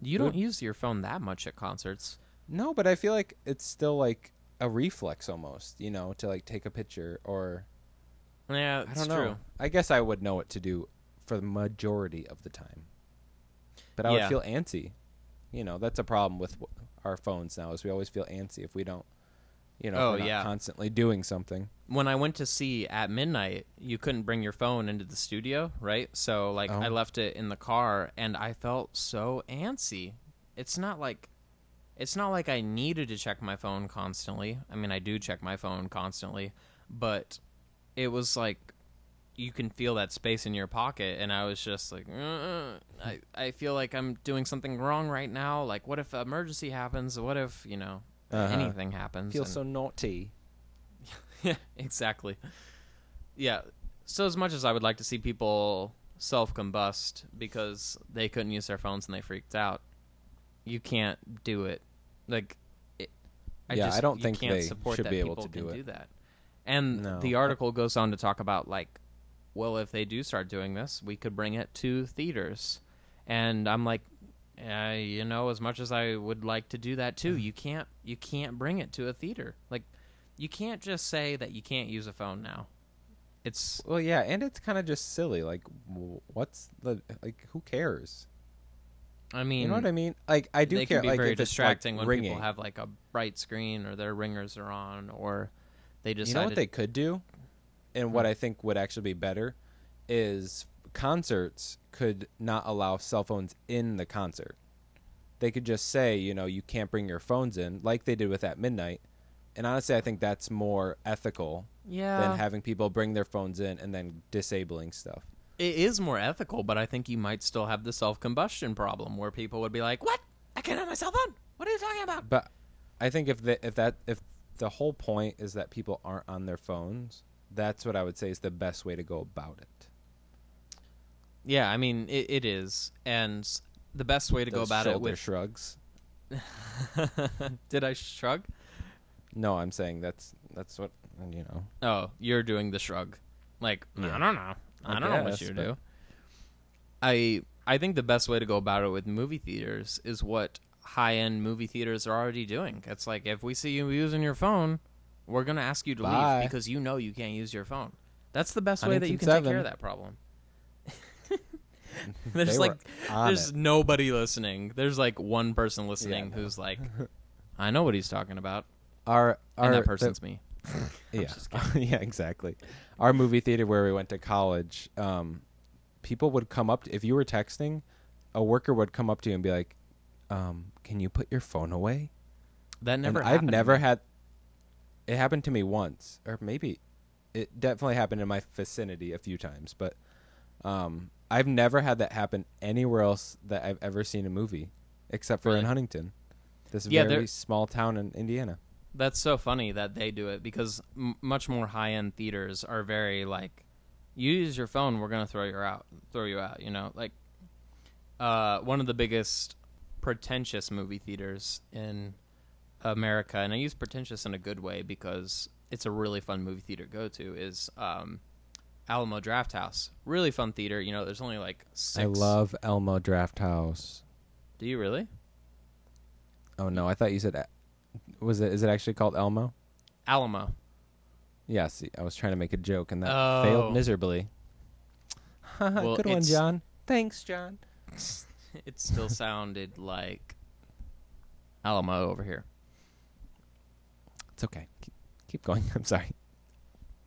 You don't would, use your phone that much at concerts. No, but I feel like it's still like a reflex almost, you know, to like take a picture or. Yeah, that's I don't know. True. I guess I would know what to do for the majority of the time, but I yeah. would feel antsy. You know, that's a problem with our phones now, is we always feel antsy if we don't. You know, oh, we're not yeah. constantly doing something. When I went to see At Midnight, you couldn't bring your phone into the studio, right? So, like, oh. I left it in the car, and I felt so antsy. It's not like, it's not like I needed to check my phone constantly. I mean, I do check my phone constantly, but it was like you can feel that space in your pocket, and I was just like, uh-uh. I, I feel like I'm doing something wrong right now. Like, what if an emergency happens? What if, you know... Uh-huh. anything happens. Feel and... so naughty. Yeah, exactly. Yeah. So as much as I would like to see people self-combust because they couldn't use their phones and they freaked out, you can't do it. Like, it, I yeah, just I don't you think can't they support should that be able people to do, can it. do that. And no. the article goes on to talk about, like, well, if they do start doing this, we could bring it to theaters. And I'm like, Uh, you know, as much as I would like to do that too, you can't you can't bring it to a theater. Like, you can't just say that you can't use a phone now. It's well, yeah, and it's kind of just silly. Like, what's the like? Who cares? I mean, you know what I mean? Like, I do they care. Can be like, very it's distracting like when ringing. People have like a bright screen or their ringers are on, or they just. You know what they could do, and what I think would actually be better is concerts could not allow cell phones in the concert. They could just say, you know, you can't bring your phones in, like they did with At Midnight. And honestly, I think that's more ethical yeah. than having people bring their phones in and then disabling stuff. It is more ethical, but I think you might still have the self-combustion problem where people would be like, what? I can't have my cell phone. What are you talking about? But I think if the, if that if the whole point is that people aren't on their phones, that's what I would say is the best way to go about it. Yeah, I mean, it, it is. And the best way to Those go about it with shrugs. Did I shrug? No, I'm saying that's that's what, you know. Oh, you're doing the shrug. Like, yeah. I don't know. I, I don't guess, know what you but... do. I I think the best way to go about it with movie theaters is what high-end movie theaters are already doing. It's like, if we see you using your phone, we're going to ask you to Bye. leave because you know you can't use your phone. That's the best way that you can take care of that problem. There's like there's it. nobody listening. There's like one person listening yeah, no. who's like, I know what he's talking about. Our, our and that person's the, me. Yeah, yeah, exactly. Our movie theater where we went to college, um, people would come up to, if you were texting, a worker would come up to you and be like, um, "Can you put your phone away?" That never. And happened I've never had. It happened to me once, or maybe it definitely happened in my vicinity a few times, but. Um, I've never had that happen anywhere else that I've ever seen a movie, except for really? in Huntington, this yeah, very small town in Indiana. That's so funny that they do it, because m- much more high-end theaters are very like, you use your phone, we're gonna throw you out, throw you out. You know, like uh, one of the biggest pretentious movie theaters in America, and I use pretentious in a good way because it's a really fun movie theater to go to. Is um, Alamo Drafthouse. Really fun theater. You know, there's only like six. I love Alamo Drafthouse. Do you really? Oh, no. I thought you said... Was it? Is it actually called Elmo? Alamo. Yeah, see, I was trying to make a joke, and that oh. failed miserably. well, Good one, John. Thanks, John. It still sounded like Alamo over here. It's okay. Keep, keep going. I'm sorry.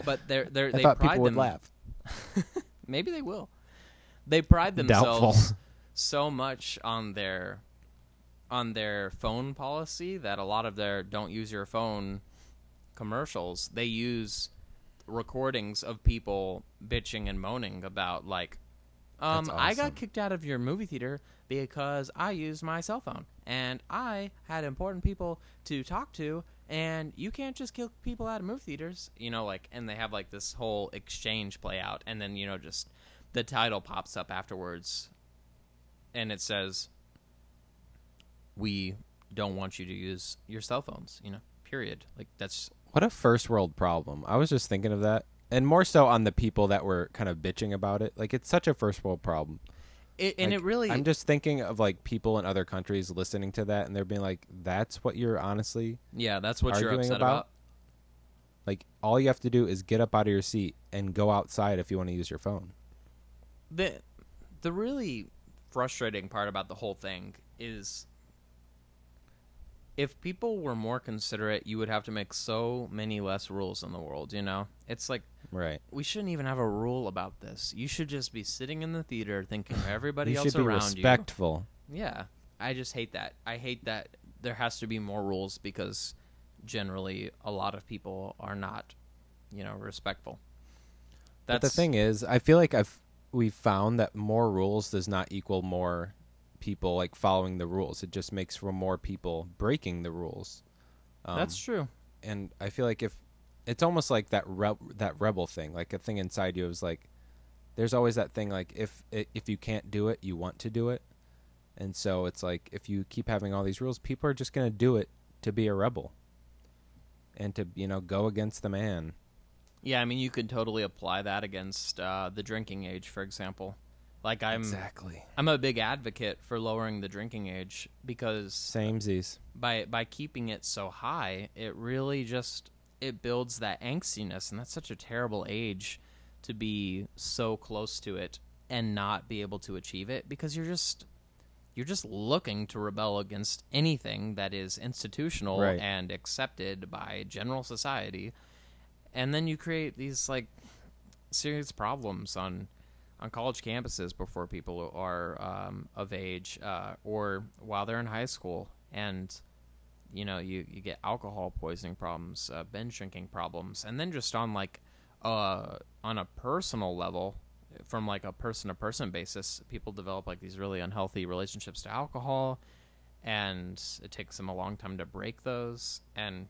But they're, they're, I they thought pride people them- would laugh. Maybe they will. They pride themselves Doubtful. so much on their on their phone policy that a lot of their don't use your phone commercials, they use recordings of people bitching and moaning about, like, um, awesome. I got kicked out of your movie theater because I used my cell phone and I had important people to talk to. And you can't just kick people out of movie theaters, you know, like, and they have like this whole exchange play out. And then, you know, just the title pops up afterwards and it says, we don't want you to use your cell phones, you know, period. Like, that's what a first world problem. I was just thinking of that, and more so on the people that were kind of bitching about it. Like, it's such a first world problem. It, and like, it really, I'm just thinking of like people in other countries listening to that and they're being like, that's what you're honestly yeah, that's what you're upset about? about. Like, all you have to do is get up out of your seat and go outside if you want to use your phone. The the really frustrating part about the whole thing is if people were more considerate, you would have to make so many less rules in the world, you know? It's like, right. We shouldn't even have a rule about this. You should just be sitting in the theater thinking everybody else around you. You should be respectful. Yeah. I just hate that. I hate that there has to be more rules because generally a lot of people are not, you know, respectful. That's... But the thing is, I feel like I've we've found that more rules does not equal more people like following the rules. It just makes for more people breaking the rules. Um, That's true. And I feel like if it's almost like that re- that rebel thing, like a thing inside you is like, there's always that thing like if if you can't do it, you want to do it. And so it's like if you keep having all these rules, people are just going to do it to be a rebel and to, you know, go against the man. Yeah, I mean, you could totally apply that against uh, the drinking age, for example. Like I'm exactly. I'm a big advocate for lowering the drinking age because Samesies. by by keeping it so high, it really just it builds that angstiness, and that's such a terrible age to be so close to it and not be able to achieve it, because you're just you're just looking to rebel against anything that is institutional right. and accepted by general society, and then you create these like serious problems on on college campuses before people are um, of age uh, or while they're in high school, and you know you, you get alcohol poisoning problems, uh, binge drinking problems, and then just on like uh, on a personal level, from like a person to person basis, people develop like these really unhealthy relationships to alcohol, and it takes them a long time to break those, and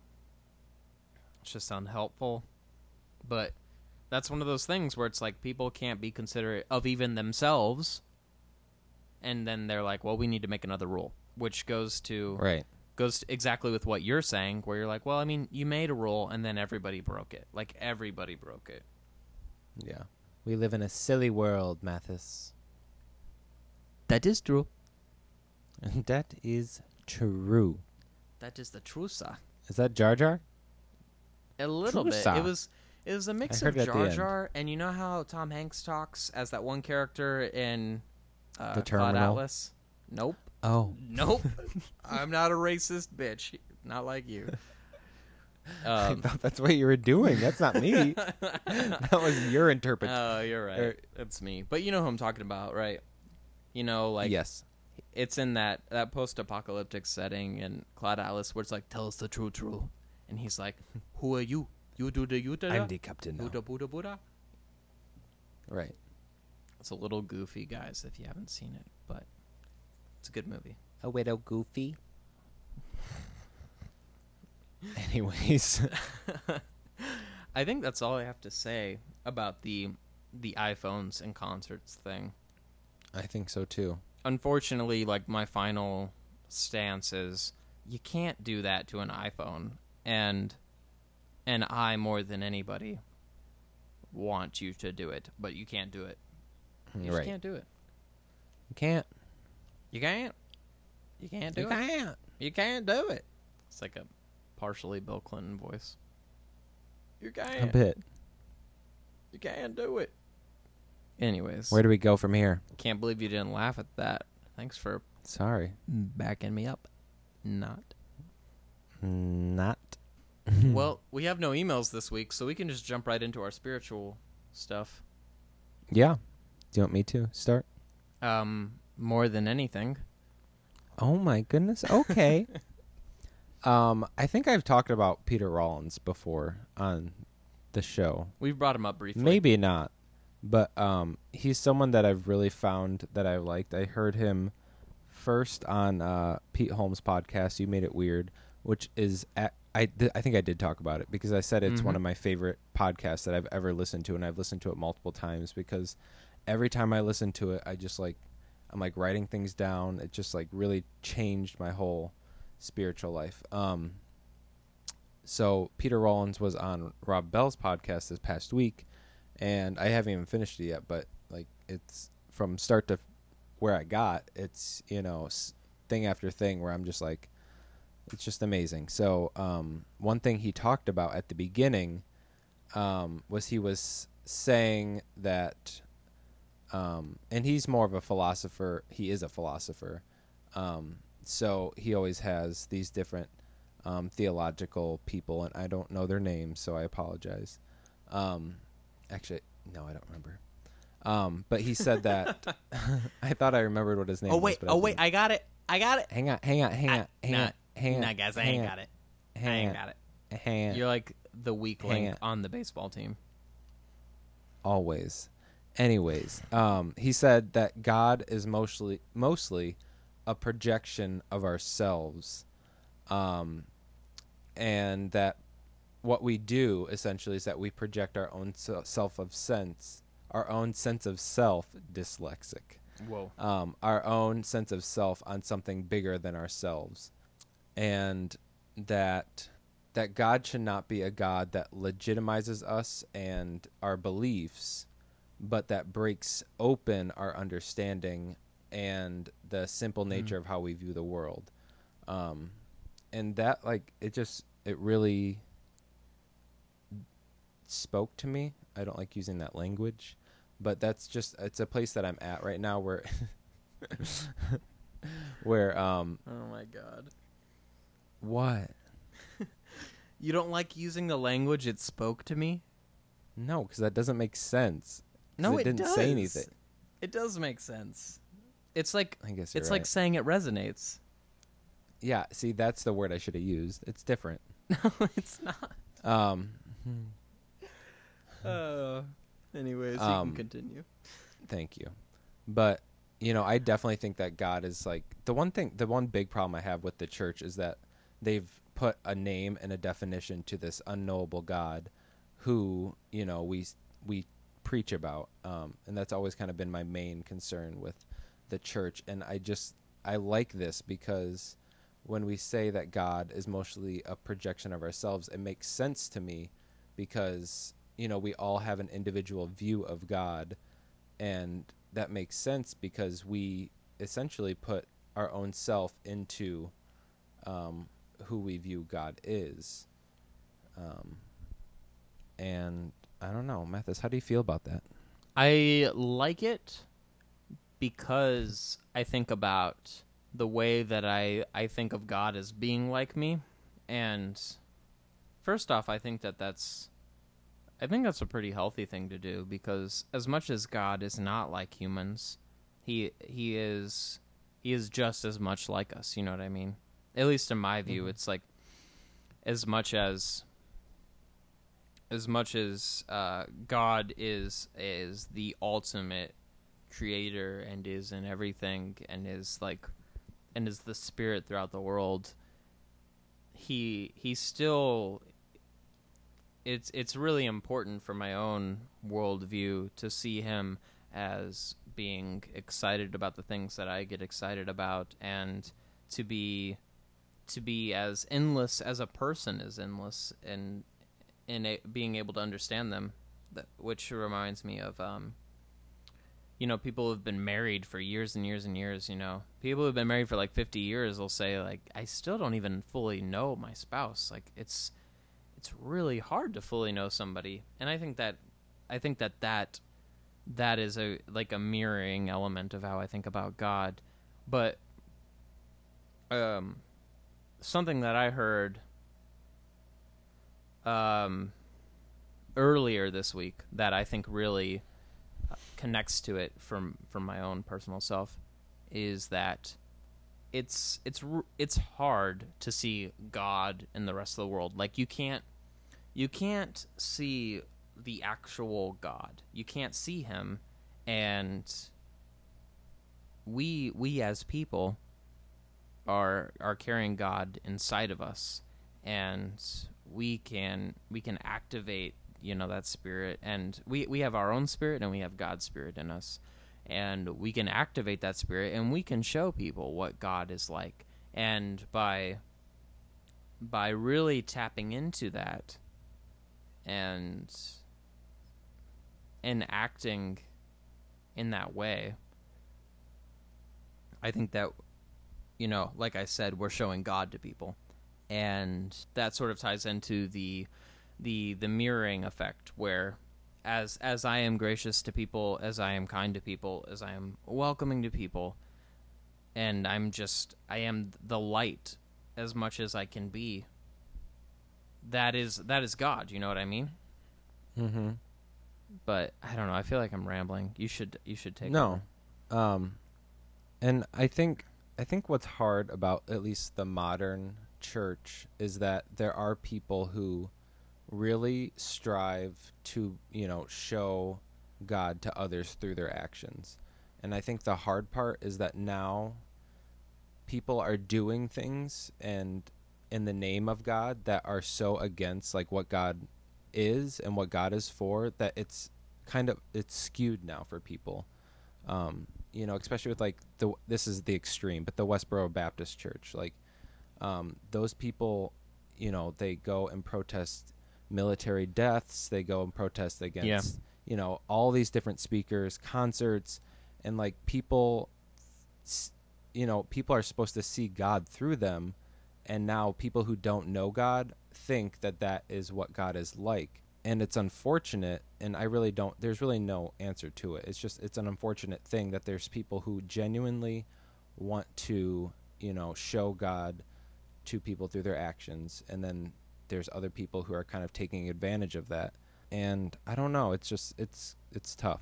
it's just unhelpful. But that's one of those things where it's like people can't be considerate of even themselves, and then they're like, well, we need to make another rule, which goes to right goes to exactly with what you're saying, where you're like, well, I mean, you made a rule and then everybody broke it. Like everybody broke it. Yeah. We live in a silly world, Mathis. That is true. That is true. That is the true, sir. Is that Jar Jar? A little Trusa. bit. It was It was a mix of Jar Jar, and you know how Tom Hanks talks as that one character in uh, The Terminal? Cloud Atlas? Nope. Oh. Nope. I'm not a racist bitch. Not like you. Um, I thought that's what you were doing. That's not me. That was your interpretation. Oh, you're right. Or, that's me. But you know who I'm talking about, right? You know, like... Yes. It's in that, that post-apocalyptic setting in Cloud Atlas where it's like, tell us the true true. And he's like, who are you? You do the you I'm the captain now. Buddha, Buddha, Buddha. Right. It's a little goofy, guys, if you haven't seen it, but it's a good movie. A widow goofy. Anyways. I think that's all I have to say about the the iPhones and concerts thing. I think so, too. Unfortunately, like, my final stance is you can't do that to an iPhone, and... And I, more than anybody, want you to do it, but you can't do it. You right. just can't do it. You can't. You can't. You can't do you it. You can't. You can't do it. It's like a partially Bill Clinton voice. You can't. A bit. You can't do it. Anyways. Where do we go from here? Can't believe you didn't laugh at that. Thanks for Sorry. backing me up. Not. Not. Well, we have no emails this week, so we can just jump right into our spiritual stuff. Yeah. Do you want me to start? Um, more than anything. Oh, my goodness. Okay. um, I think I've talked about Peter Rollins before on the show. We've brought him up briefly. Maybe not. But um, he's someone that I've really found that I liked. I heard him first on uh, Pete Holmes' podcast, You Made It Weird, which is at I, th- I think I did talk about it because I said it's mm-hmm. one of my favorite podcasts that I've ever listened to, and I've listened to it multiple times because every time I listen to it, I just like I'm like writing things down. It just like really changed my whole spiritual life. Um, so Peter Rollins was on Rob Bell's podcast this past week, and I haven't even finished it yet, but like it's from start to where I got. It's you know thing after thing where I'm just like. It's just amazing. So um, one thing he talked about at the beginning um, was he was saying that, um, and he's more of a philosopher. He is a philosopher. Um, so he always has these different um, theological people, and I don't know their names, so I apologize. Um, actually, no, I don't remember. Um, but he said that I thought I remembered what his name oh, was. Wait, oh, I wait, I got it. I got it. Hang on, hang on, hang I, on, hang nah. on. Hand, nah, guys, I hand, ain't got it. Hand, I ain't got it. Hand, You're like the weak link hand. on the baseball team. Always. Anyways, um, he said that God is mostly mostly a projection of ourselves, um, and that what we do essentially is that we project our own self of sense, our own sense of self. Dyslexic. Whoa. Um, our own sense of self on something bigger than ourselves. And that that God should not be a God that legitimizes us and our beliefs, but that breaks open our understanding and the simple nature mm-hmm. of how we view the world. Um, and that, like, it just, it really spoke to me. I don't like using that language, but that's just, it's a place that I'm at right now where where um oh my god, what? You don't like using the language "it spoke to me"? No, because that doesn't make sense. No, it, it didn't does. Say anything. It does make sense. It's like, I guess you're it's right. Like saying it resonates. Yeah, see, that's the word I should have used. It's different. No, it's not. Um. Uh, anyways, um, you can continue. Thank you. But, you know, I definitely think that God is like, the one thing, the one big problem I have with the church is that they've put a name and a definition to this unknowable God who, you know, we we preach about. Um, and that's always kind of been my main concern with the church. And I just, I like this because when we say that God is mostly a projection of ourselves, it makes sense to me because, you know, we all have an individual view of God, and that makes sense because we essentially put our own self into um, who we view God is. Um, and I don't know, Mathis, how do you feel about that? I like it because I think about the way that I, I think of God as being like me. And first off, I think that that's, I think that's a pretty healthy thing to do, because as much as God is not like humans, he, he is, he is just as much like us. You know what I mean? At least in my view, mm-hmm. It's like as much as, as much as uh, God is, is the ultimate creator and is in everything and is like, and is the spirit throughout the world, he he still, it's it's really important for my own worldview to see him as being excited about the things that I get excited about, and to be to be as endless as a person is endless, and in, in a, being able to understand them, that, which reminds me of um you know, people who've been married for years and years and years, you know, people who've been married for like fifty years will say like, I still don't even fully know my spouse. Like it's, it's really hard to fully know somebody. And I think that, I think that that, that is a, like a mirroring element of how I think about God. But, um, something that I heard, um, earlier this week that I think really connects to it from from my own personal self is that it's it's it's hard to see God in the rest of the world. Like you can't you can't see the actual God. You can't see him, and we we as people are are carrying God inside of us, and we can we can activate, you know, that spirit, and we, we have our own spirit and we have God's spirit in us, and we can activate that spirit and we can show people what God is like. And by, by really tapping into that and, and acting in that way, I think that, you know, like I said, we're showing God to people, and that sort of ties into the, the the mirroring effect, where as as I am gracious to people, as I am kind to people, as I am welcoming to people, and I'm just I am the light as much as I can be, that is that is God, you know what I mean? Mm-hmm. But I don't know, I feel like I'm rambling. You should you should take No. Over. Um and I think I think what's hard about at least the modern church is that there are people who really strive to, you know, show God to others through their actions. And I think the hard part is that now people are doing things and in the name of God that are so against like what God is and what God is for, that it's kind of, it's skewed now for people. Um, you know, especially with like the, this is the extreme, but the Westboro Baptist Church, like um, those people, you know, they go and protest military deaths, they go and protest against, yeah, you know, all these different speakers, concerts, and like people, you know, people are supposed to see God through them, and now people who don't know God think that that is what God is like, and it's unfortunate, and I really don't, there's really no answer to it. It's just, it's an unfortunate thing that there's people who genuinely want to, you know, show God to people through their actions, and then there's other people who are kind of taking advantage of that. And I don't know, it's just, it's it's tough.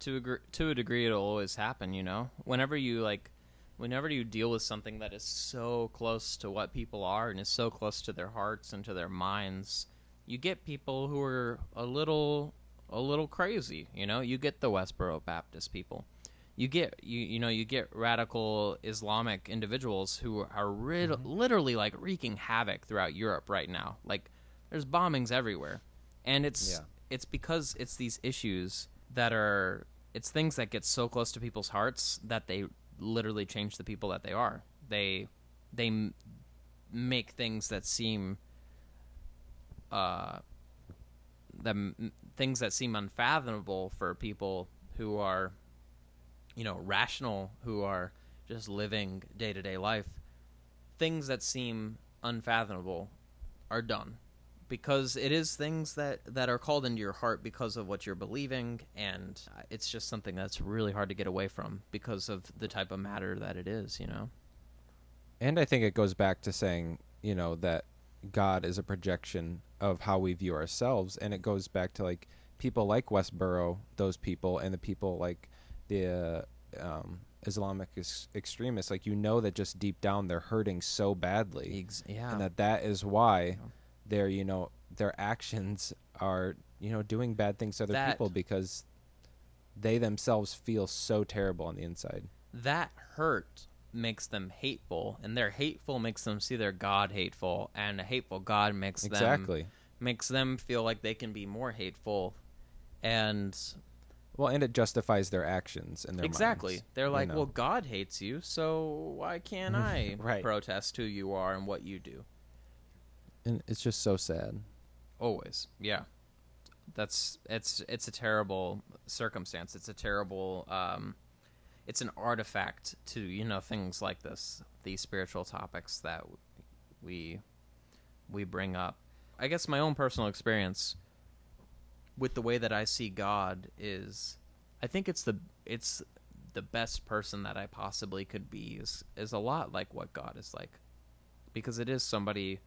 To agree, to a degree, it'll always happen, you know? Whenever you, like, whenever you deal with something that is so close to what people are and is so close to their hearts and to their minds, you get people who are a little a little crazy, you know? You get the Westboro Baptist people. You get, you you know, you get radical Islamic individuals who are rid- mm-hmm. literally, like, wreaking havoc throughout Europe right now. Like, there's bombings everywhere. And it's yeah. it's because it's these issues that are, it's things that get so close to people's hearts that they literally change the people that they are. They they m- make things that seem uh the m- things that seem unfathomable for people who are, you know, rational, who are just living day-to-day life. Things that seem unfathomable are done. Because it is things that, that are called into your heart because of what you're believing, and it's just something that's really hard to get away from because of the type of matter that it is, you know? And I think it goes back to saying, you know, that God is a projection of how we view ourselves, and it goes back to, like, people like Westboro, those people, and the people like the uh, um, Islamic ex- extremists, like, you know that just deep down they're hurting so badly, Ex- yeah. and that that is why... Yeah. Their, you know, their actions are, you know, doing bad things to other that, people because they themselves feel so terrible on the inside. That hurt makes them hateful, and their hateful makes them see their God hateful, and a hateful God makes exactly. them makes them feel like they can be more hateful, and well, and it justifies their actions and their exactly. minds. They're like, you know, well, God hates you, so why can't I right. protest who you are and what you do? And it's just so sad. Always, yeah. That's it's it's a terrible circumstance. It's a terrible. Um, it's an artifact to, you know, things like this, these spiritual topics that we we bring up. I guess my own personal experience with the way that I see God is, I think it's the it's the best person that I possibly could be is is a lot like what God is like, because it is somebody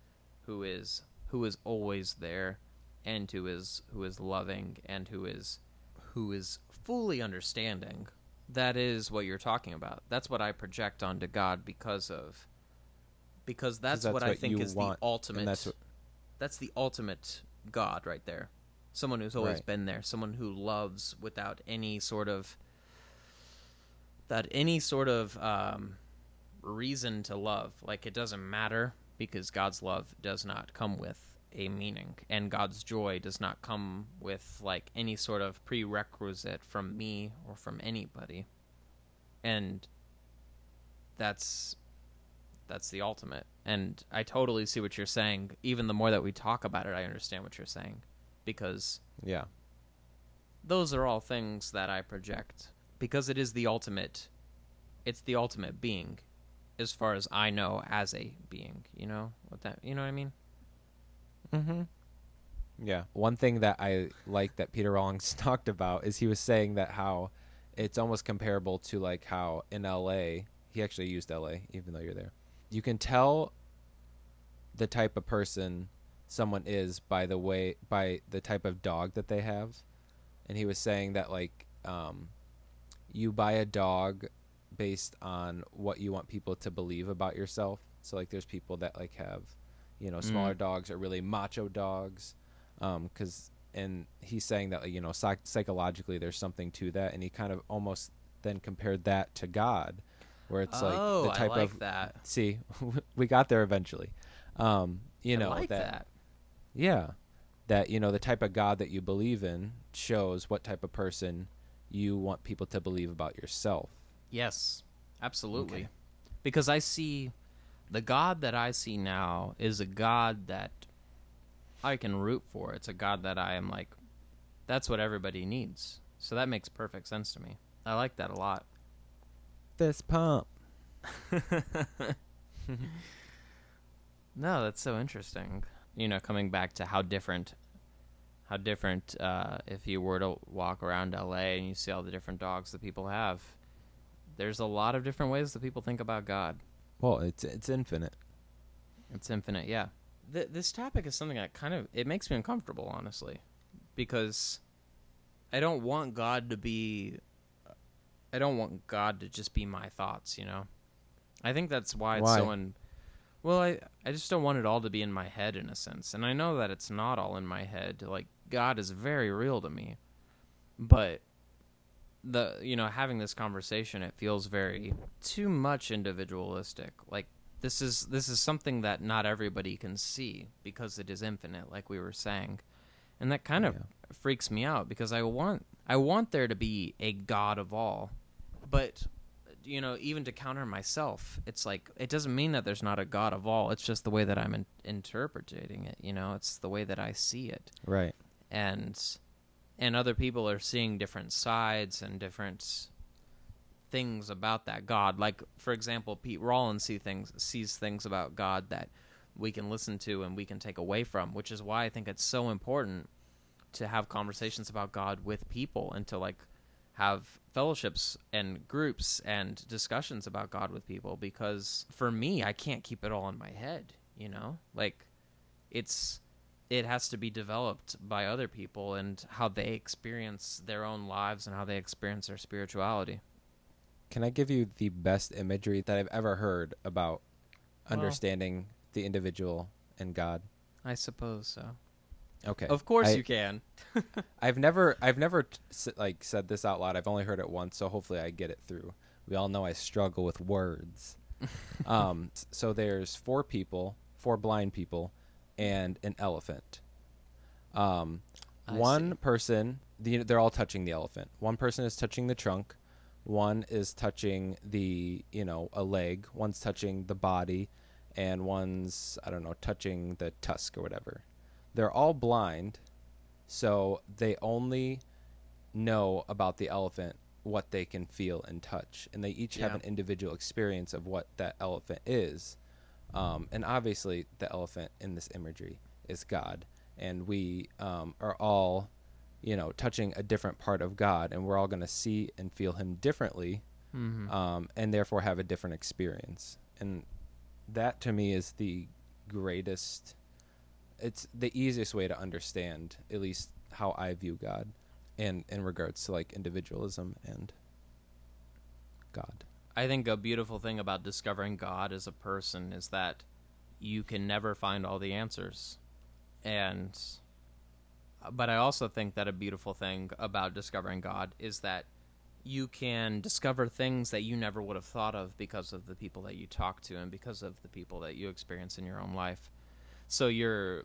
who is who is always there, and who is who is loving, and who is who is fully understanding. That is what you're talking about. That's what I project onto God because of because that's, that's what, what I think is want. the ultimate. That's, what... that's the ultimate God right there. Someone who's always right. been there. Someone who loves without any sort of that any sort of um, reason to love. Like, it doesn't matter. Because God's love does not come with a meaning, and God's joy does not come with, like, any sort of prerequisite from me or from anybody. And that's that's the ultimate. And I totally see what you're saying. Even the more that we talk about it, I understand what you're saying. Because yeah, those are all things that I project. Because it is the ultimate. It's the ultimate being. As far as I know, as a being, you know what that, you know what I mean? Mm-hmm. Yeah. One thing that I like that Peter Rollins talked about is he was saying that how it's almost comparable to, like, how in L A, he actually used L A, even though you're there, you can tell the type of person someone is by the way, by the type of dog that they have. And he was saying that, like, um, you buy a dog based on what you want people to believe about yourself. So, like, there's people that, like, have, you know, smaller mm. dogs or really macho dogs. Um, 'cause, and he's saying that, you know, psych- psychologically there's something to that. And he kind of almost then compared that to God, where it's oh, like the type I like of that. See, we got there eventually. Um, you I know, like that, that. Yeah, that, you know, the type of God that you believe in shows what type of person you want people to believe about yourself. Yes, absolutely. Okay. Because I see the God that I see now is a God that I can root for. It's a God that I am like, that's what everybody needs. So that makes perfect sense to me. I like that a lot. Fist pump. No, that's so interesting. You know, coming back to how different how different uh, if you were to walk around L A and you see all the different dogs that people have. There's a lot of different ways that people think about God. Well, it's it's infinite. It's infinite, yeah. Th- this topic is something that kind of, it makes me uncomfortable, honestly, because I don't want God to be, I don't want God to just be my thoughts, you know? I think that's why, why? it's so in, well, I, I just don't want it all to be in my head, in a sense. And I know that it's not all in my head. Like, God is very real to me. But, the you know, having this conversation, it feels very, too much individualistic. Like, This is this is something that not everybody can see because it is infinite, like we were saying, and that kind of yeah. freaks me out because I want I want there to be a God of all, but you know, even to counter myself, it's like it doesn't mean that there's not a God of all. It's just the way that I'm in- interpreting it. You know, it's the way that I see it. Right. And and other people are seeing different sides and different things about that God. Like, for example, Pete Rollins see things, sees things about God that we can listen to and we can take away from, which is why I think it's so important to have conversations about God with people and to, like, have fellowships and groups and discussions about God with people, because for me, I can't keep it all in my head, you know? Like, it's it has to be developed by other people and how they experience their own lives and how they experience their spirituality. Can I give you the best imagery that I've ever heard about well, understanding the individual and God? I suppose so. Okay. Of course I, you can. I've never, I've never like said this out loud. I've only heard it once, so hopefully I get it through. We all know I struggle with words. um, so there's four people, four blind people, and an elephant. Um, one see. person, the, they're all touching the elephant. One person is touching the trunk. One is touching the, you know, a leg. One's touching the body. And one's, I don't know, touching the tusk or whatever. They're all blind. So they only know about the elephant what they can feel and touch. And they each yeah. have an individual experience of what that elephant is. Um, and obviously, the elephant in this imagery is God. And we um, are all... you know, touching a different part of God, and we're all going to see and feel him differently, mm-hmm. um, and therefore have a different experience. And that, to me, is the greatest, it's the easiest way to understand, at least how I view God, and in regards to, like, individualism and God. I think a beautiful thing about discovering God as a person is that you can never find all the answers. And... but I also think that a beautiful thing about discovering God is that you can discover things that you never would have thought of because of the people that you talk to and because of the people that you experience in your own life. So your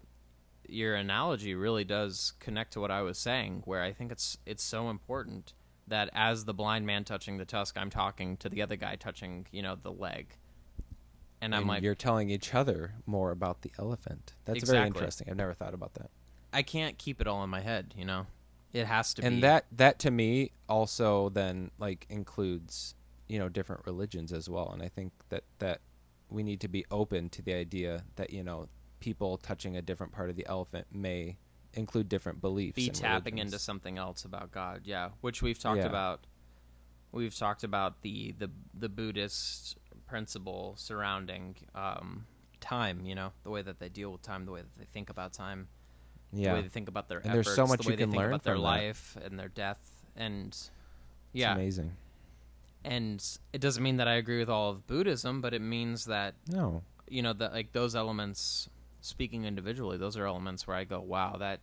your analogy really does connect to what I was saying, where I think it's it's so important that as the blind man touching the tusk, I'm talking to the other guy touching, you know, the leg. And I'm and like... you're telling each other more about the elephant. That's exactly. Very interesting. I've never thought about that. I can't keep it all in my head, you know? It has to be. And that, that to me also then like includes, you know, different religions as well. And I think that, that we need to be open to the idea that, you know, people touching a different part of the elephant may include different beliefs. Be tapping religions. Into something else about God. Yeah. Which we've talked yeah. about. We've talked about the, the, the Buddhist principle surrounding um, time, you know, the way that they deal with time, the way that they think about time. Yeah. The way they think about their and efforts, there's so much the way you they can think learn about their life that. And their death. And, yeah. It's amazing. And it doesn't mean that I agree with all of Buddhism, but it means that, no. you know, that like those elements, speaking individually, those are elements where I go, wow, that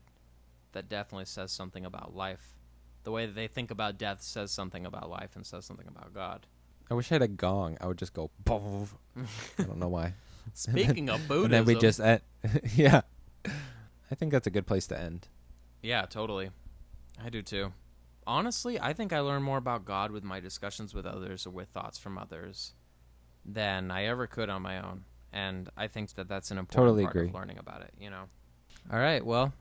that definitely says something about life. The way that they think about death says something about life and says something about God. I wish I had a gong. I would just go, I don't know why. Speaking then, of Buddhism. And then we just, uh, yeah. I think that's a good place to end. Yeah, totally. I do too. Honestly, I think I learn more about God with my discussions with others or with thoughts from others than I ever could on my own. And I think that that's an important totally part agree. Of learning about it, you know? All right, well,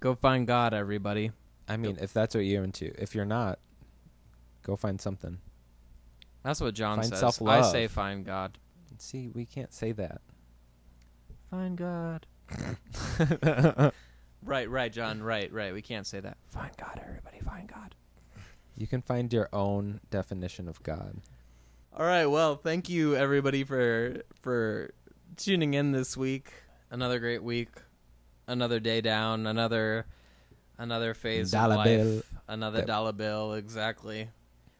go find God, everybody. I mean, go. If that's what you're into. If you're not, go find something. That's what John find says. Self-love. I say find God. See, we can't say that. Find God. Right, right, John, right, right. We can't say that. Find God, everybody, find God. You can find your own definition of God. All right, well, thank you, everybody, for for tuning in this week. Another great week. Another day down. Another another phase dollar of life. Bill. Another yep. dollar bill, exactly.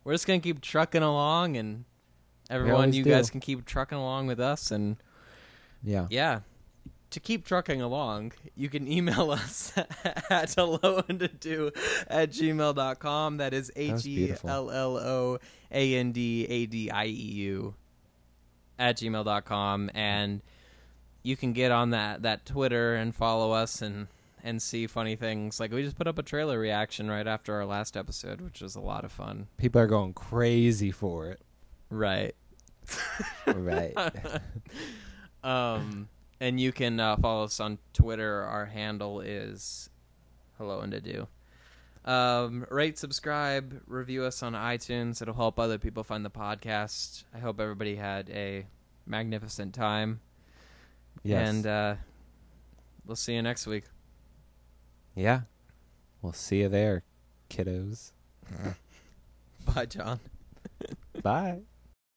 We're just going to keep trucking along, and everyone, you do. guys can keep trucking along with us. And yeah. Yeah. To keep trucking along, you can email us at hello and adieu at gmail dot com. That is H E L L O A N D A D I E U at gmail dot com. And you can get on that, that Twitter and follow us and, and see funny things. Like, we just put up a trailer reaction right after our last episode, which was a lot of fun. People are going crazy for it. Right. Right. um... And you can uh, follow us on Twitter. Our handle is Hello and Adieu. Um, rate, subscribe, review us on iTunes. It'll help other people find the podcast. I hope everybody had a magnificent time. Yes. And uh, we'll see you next week. Yeah. We'll see you there, kiddos. Bye, John. Bye.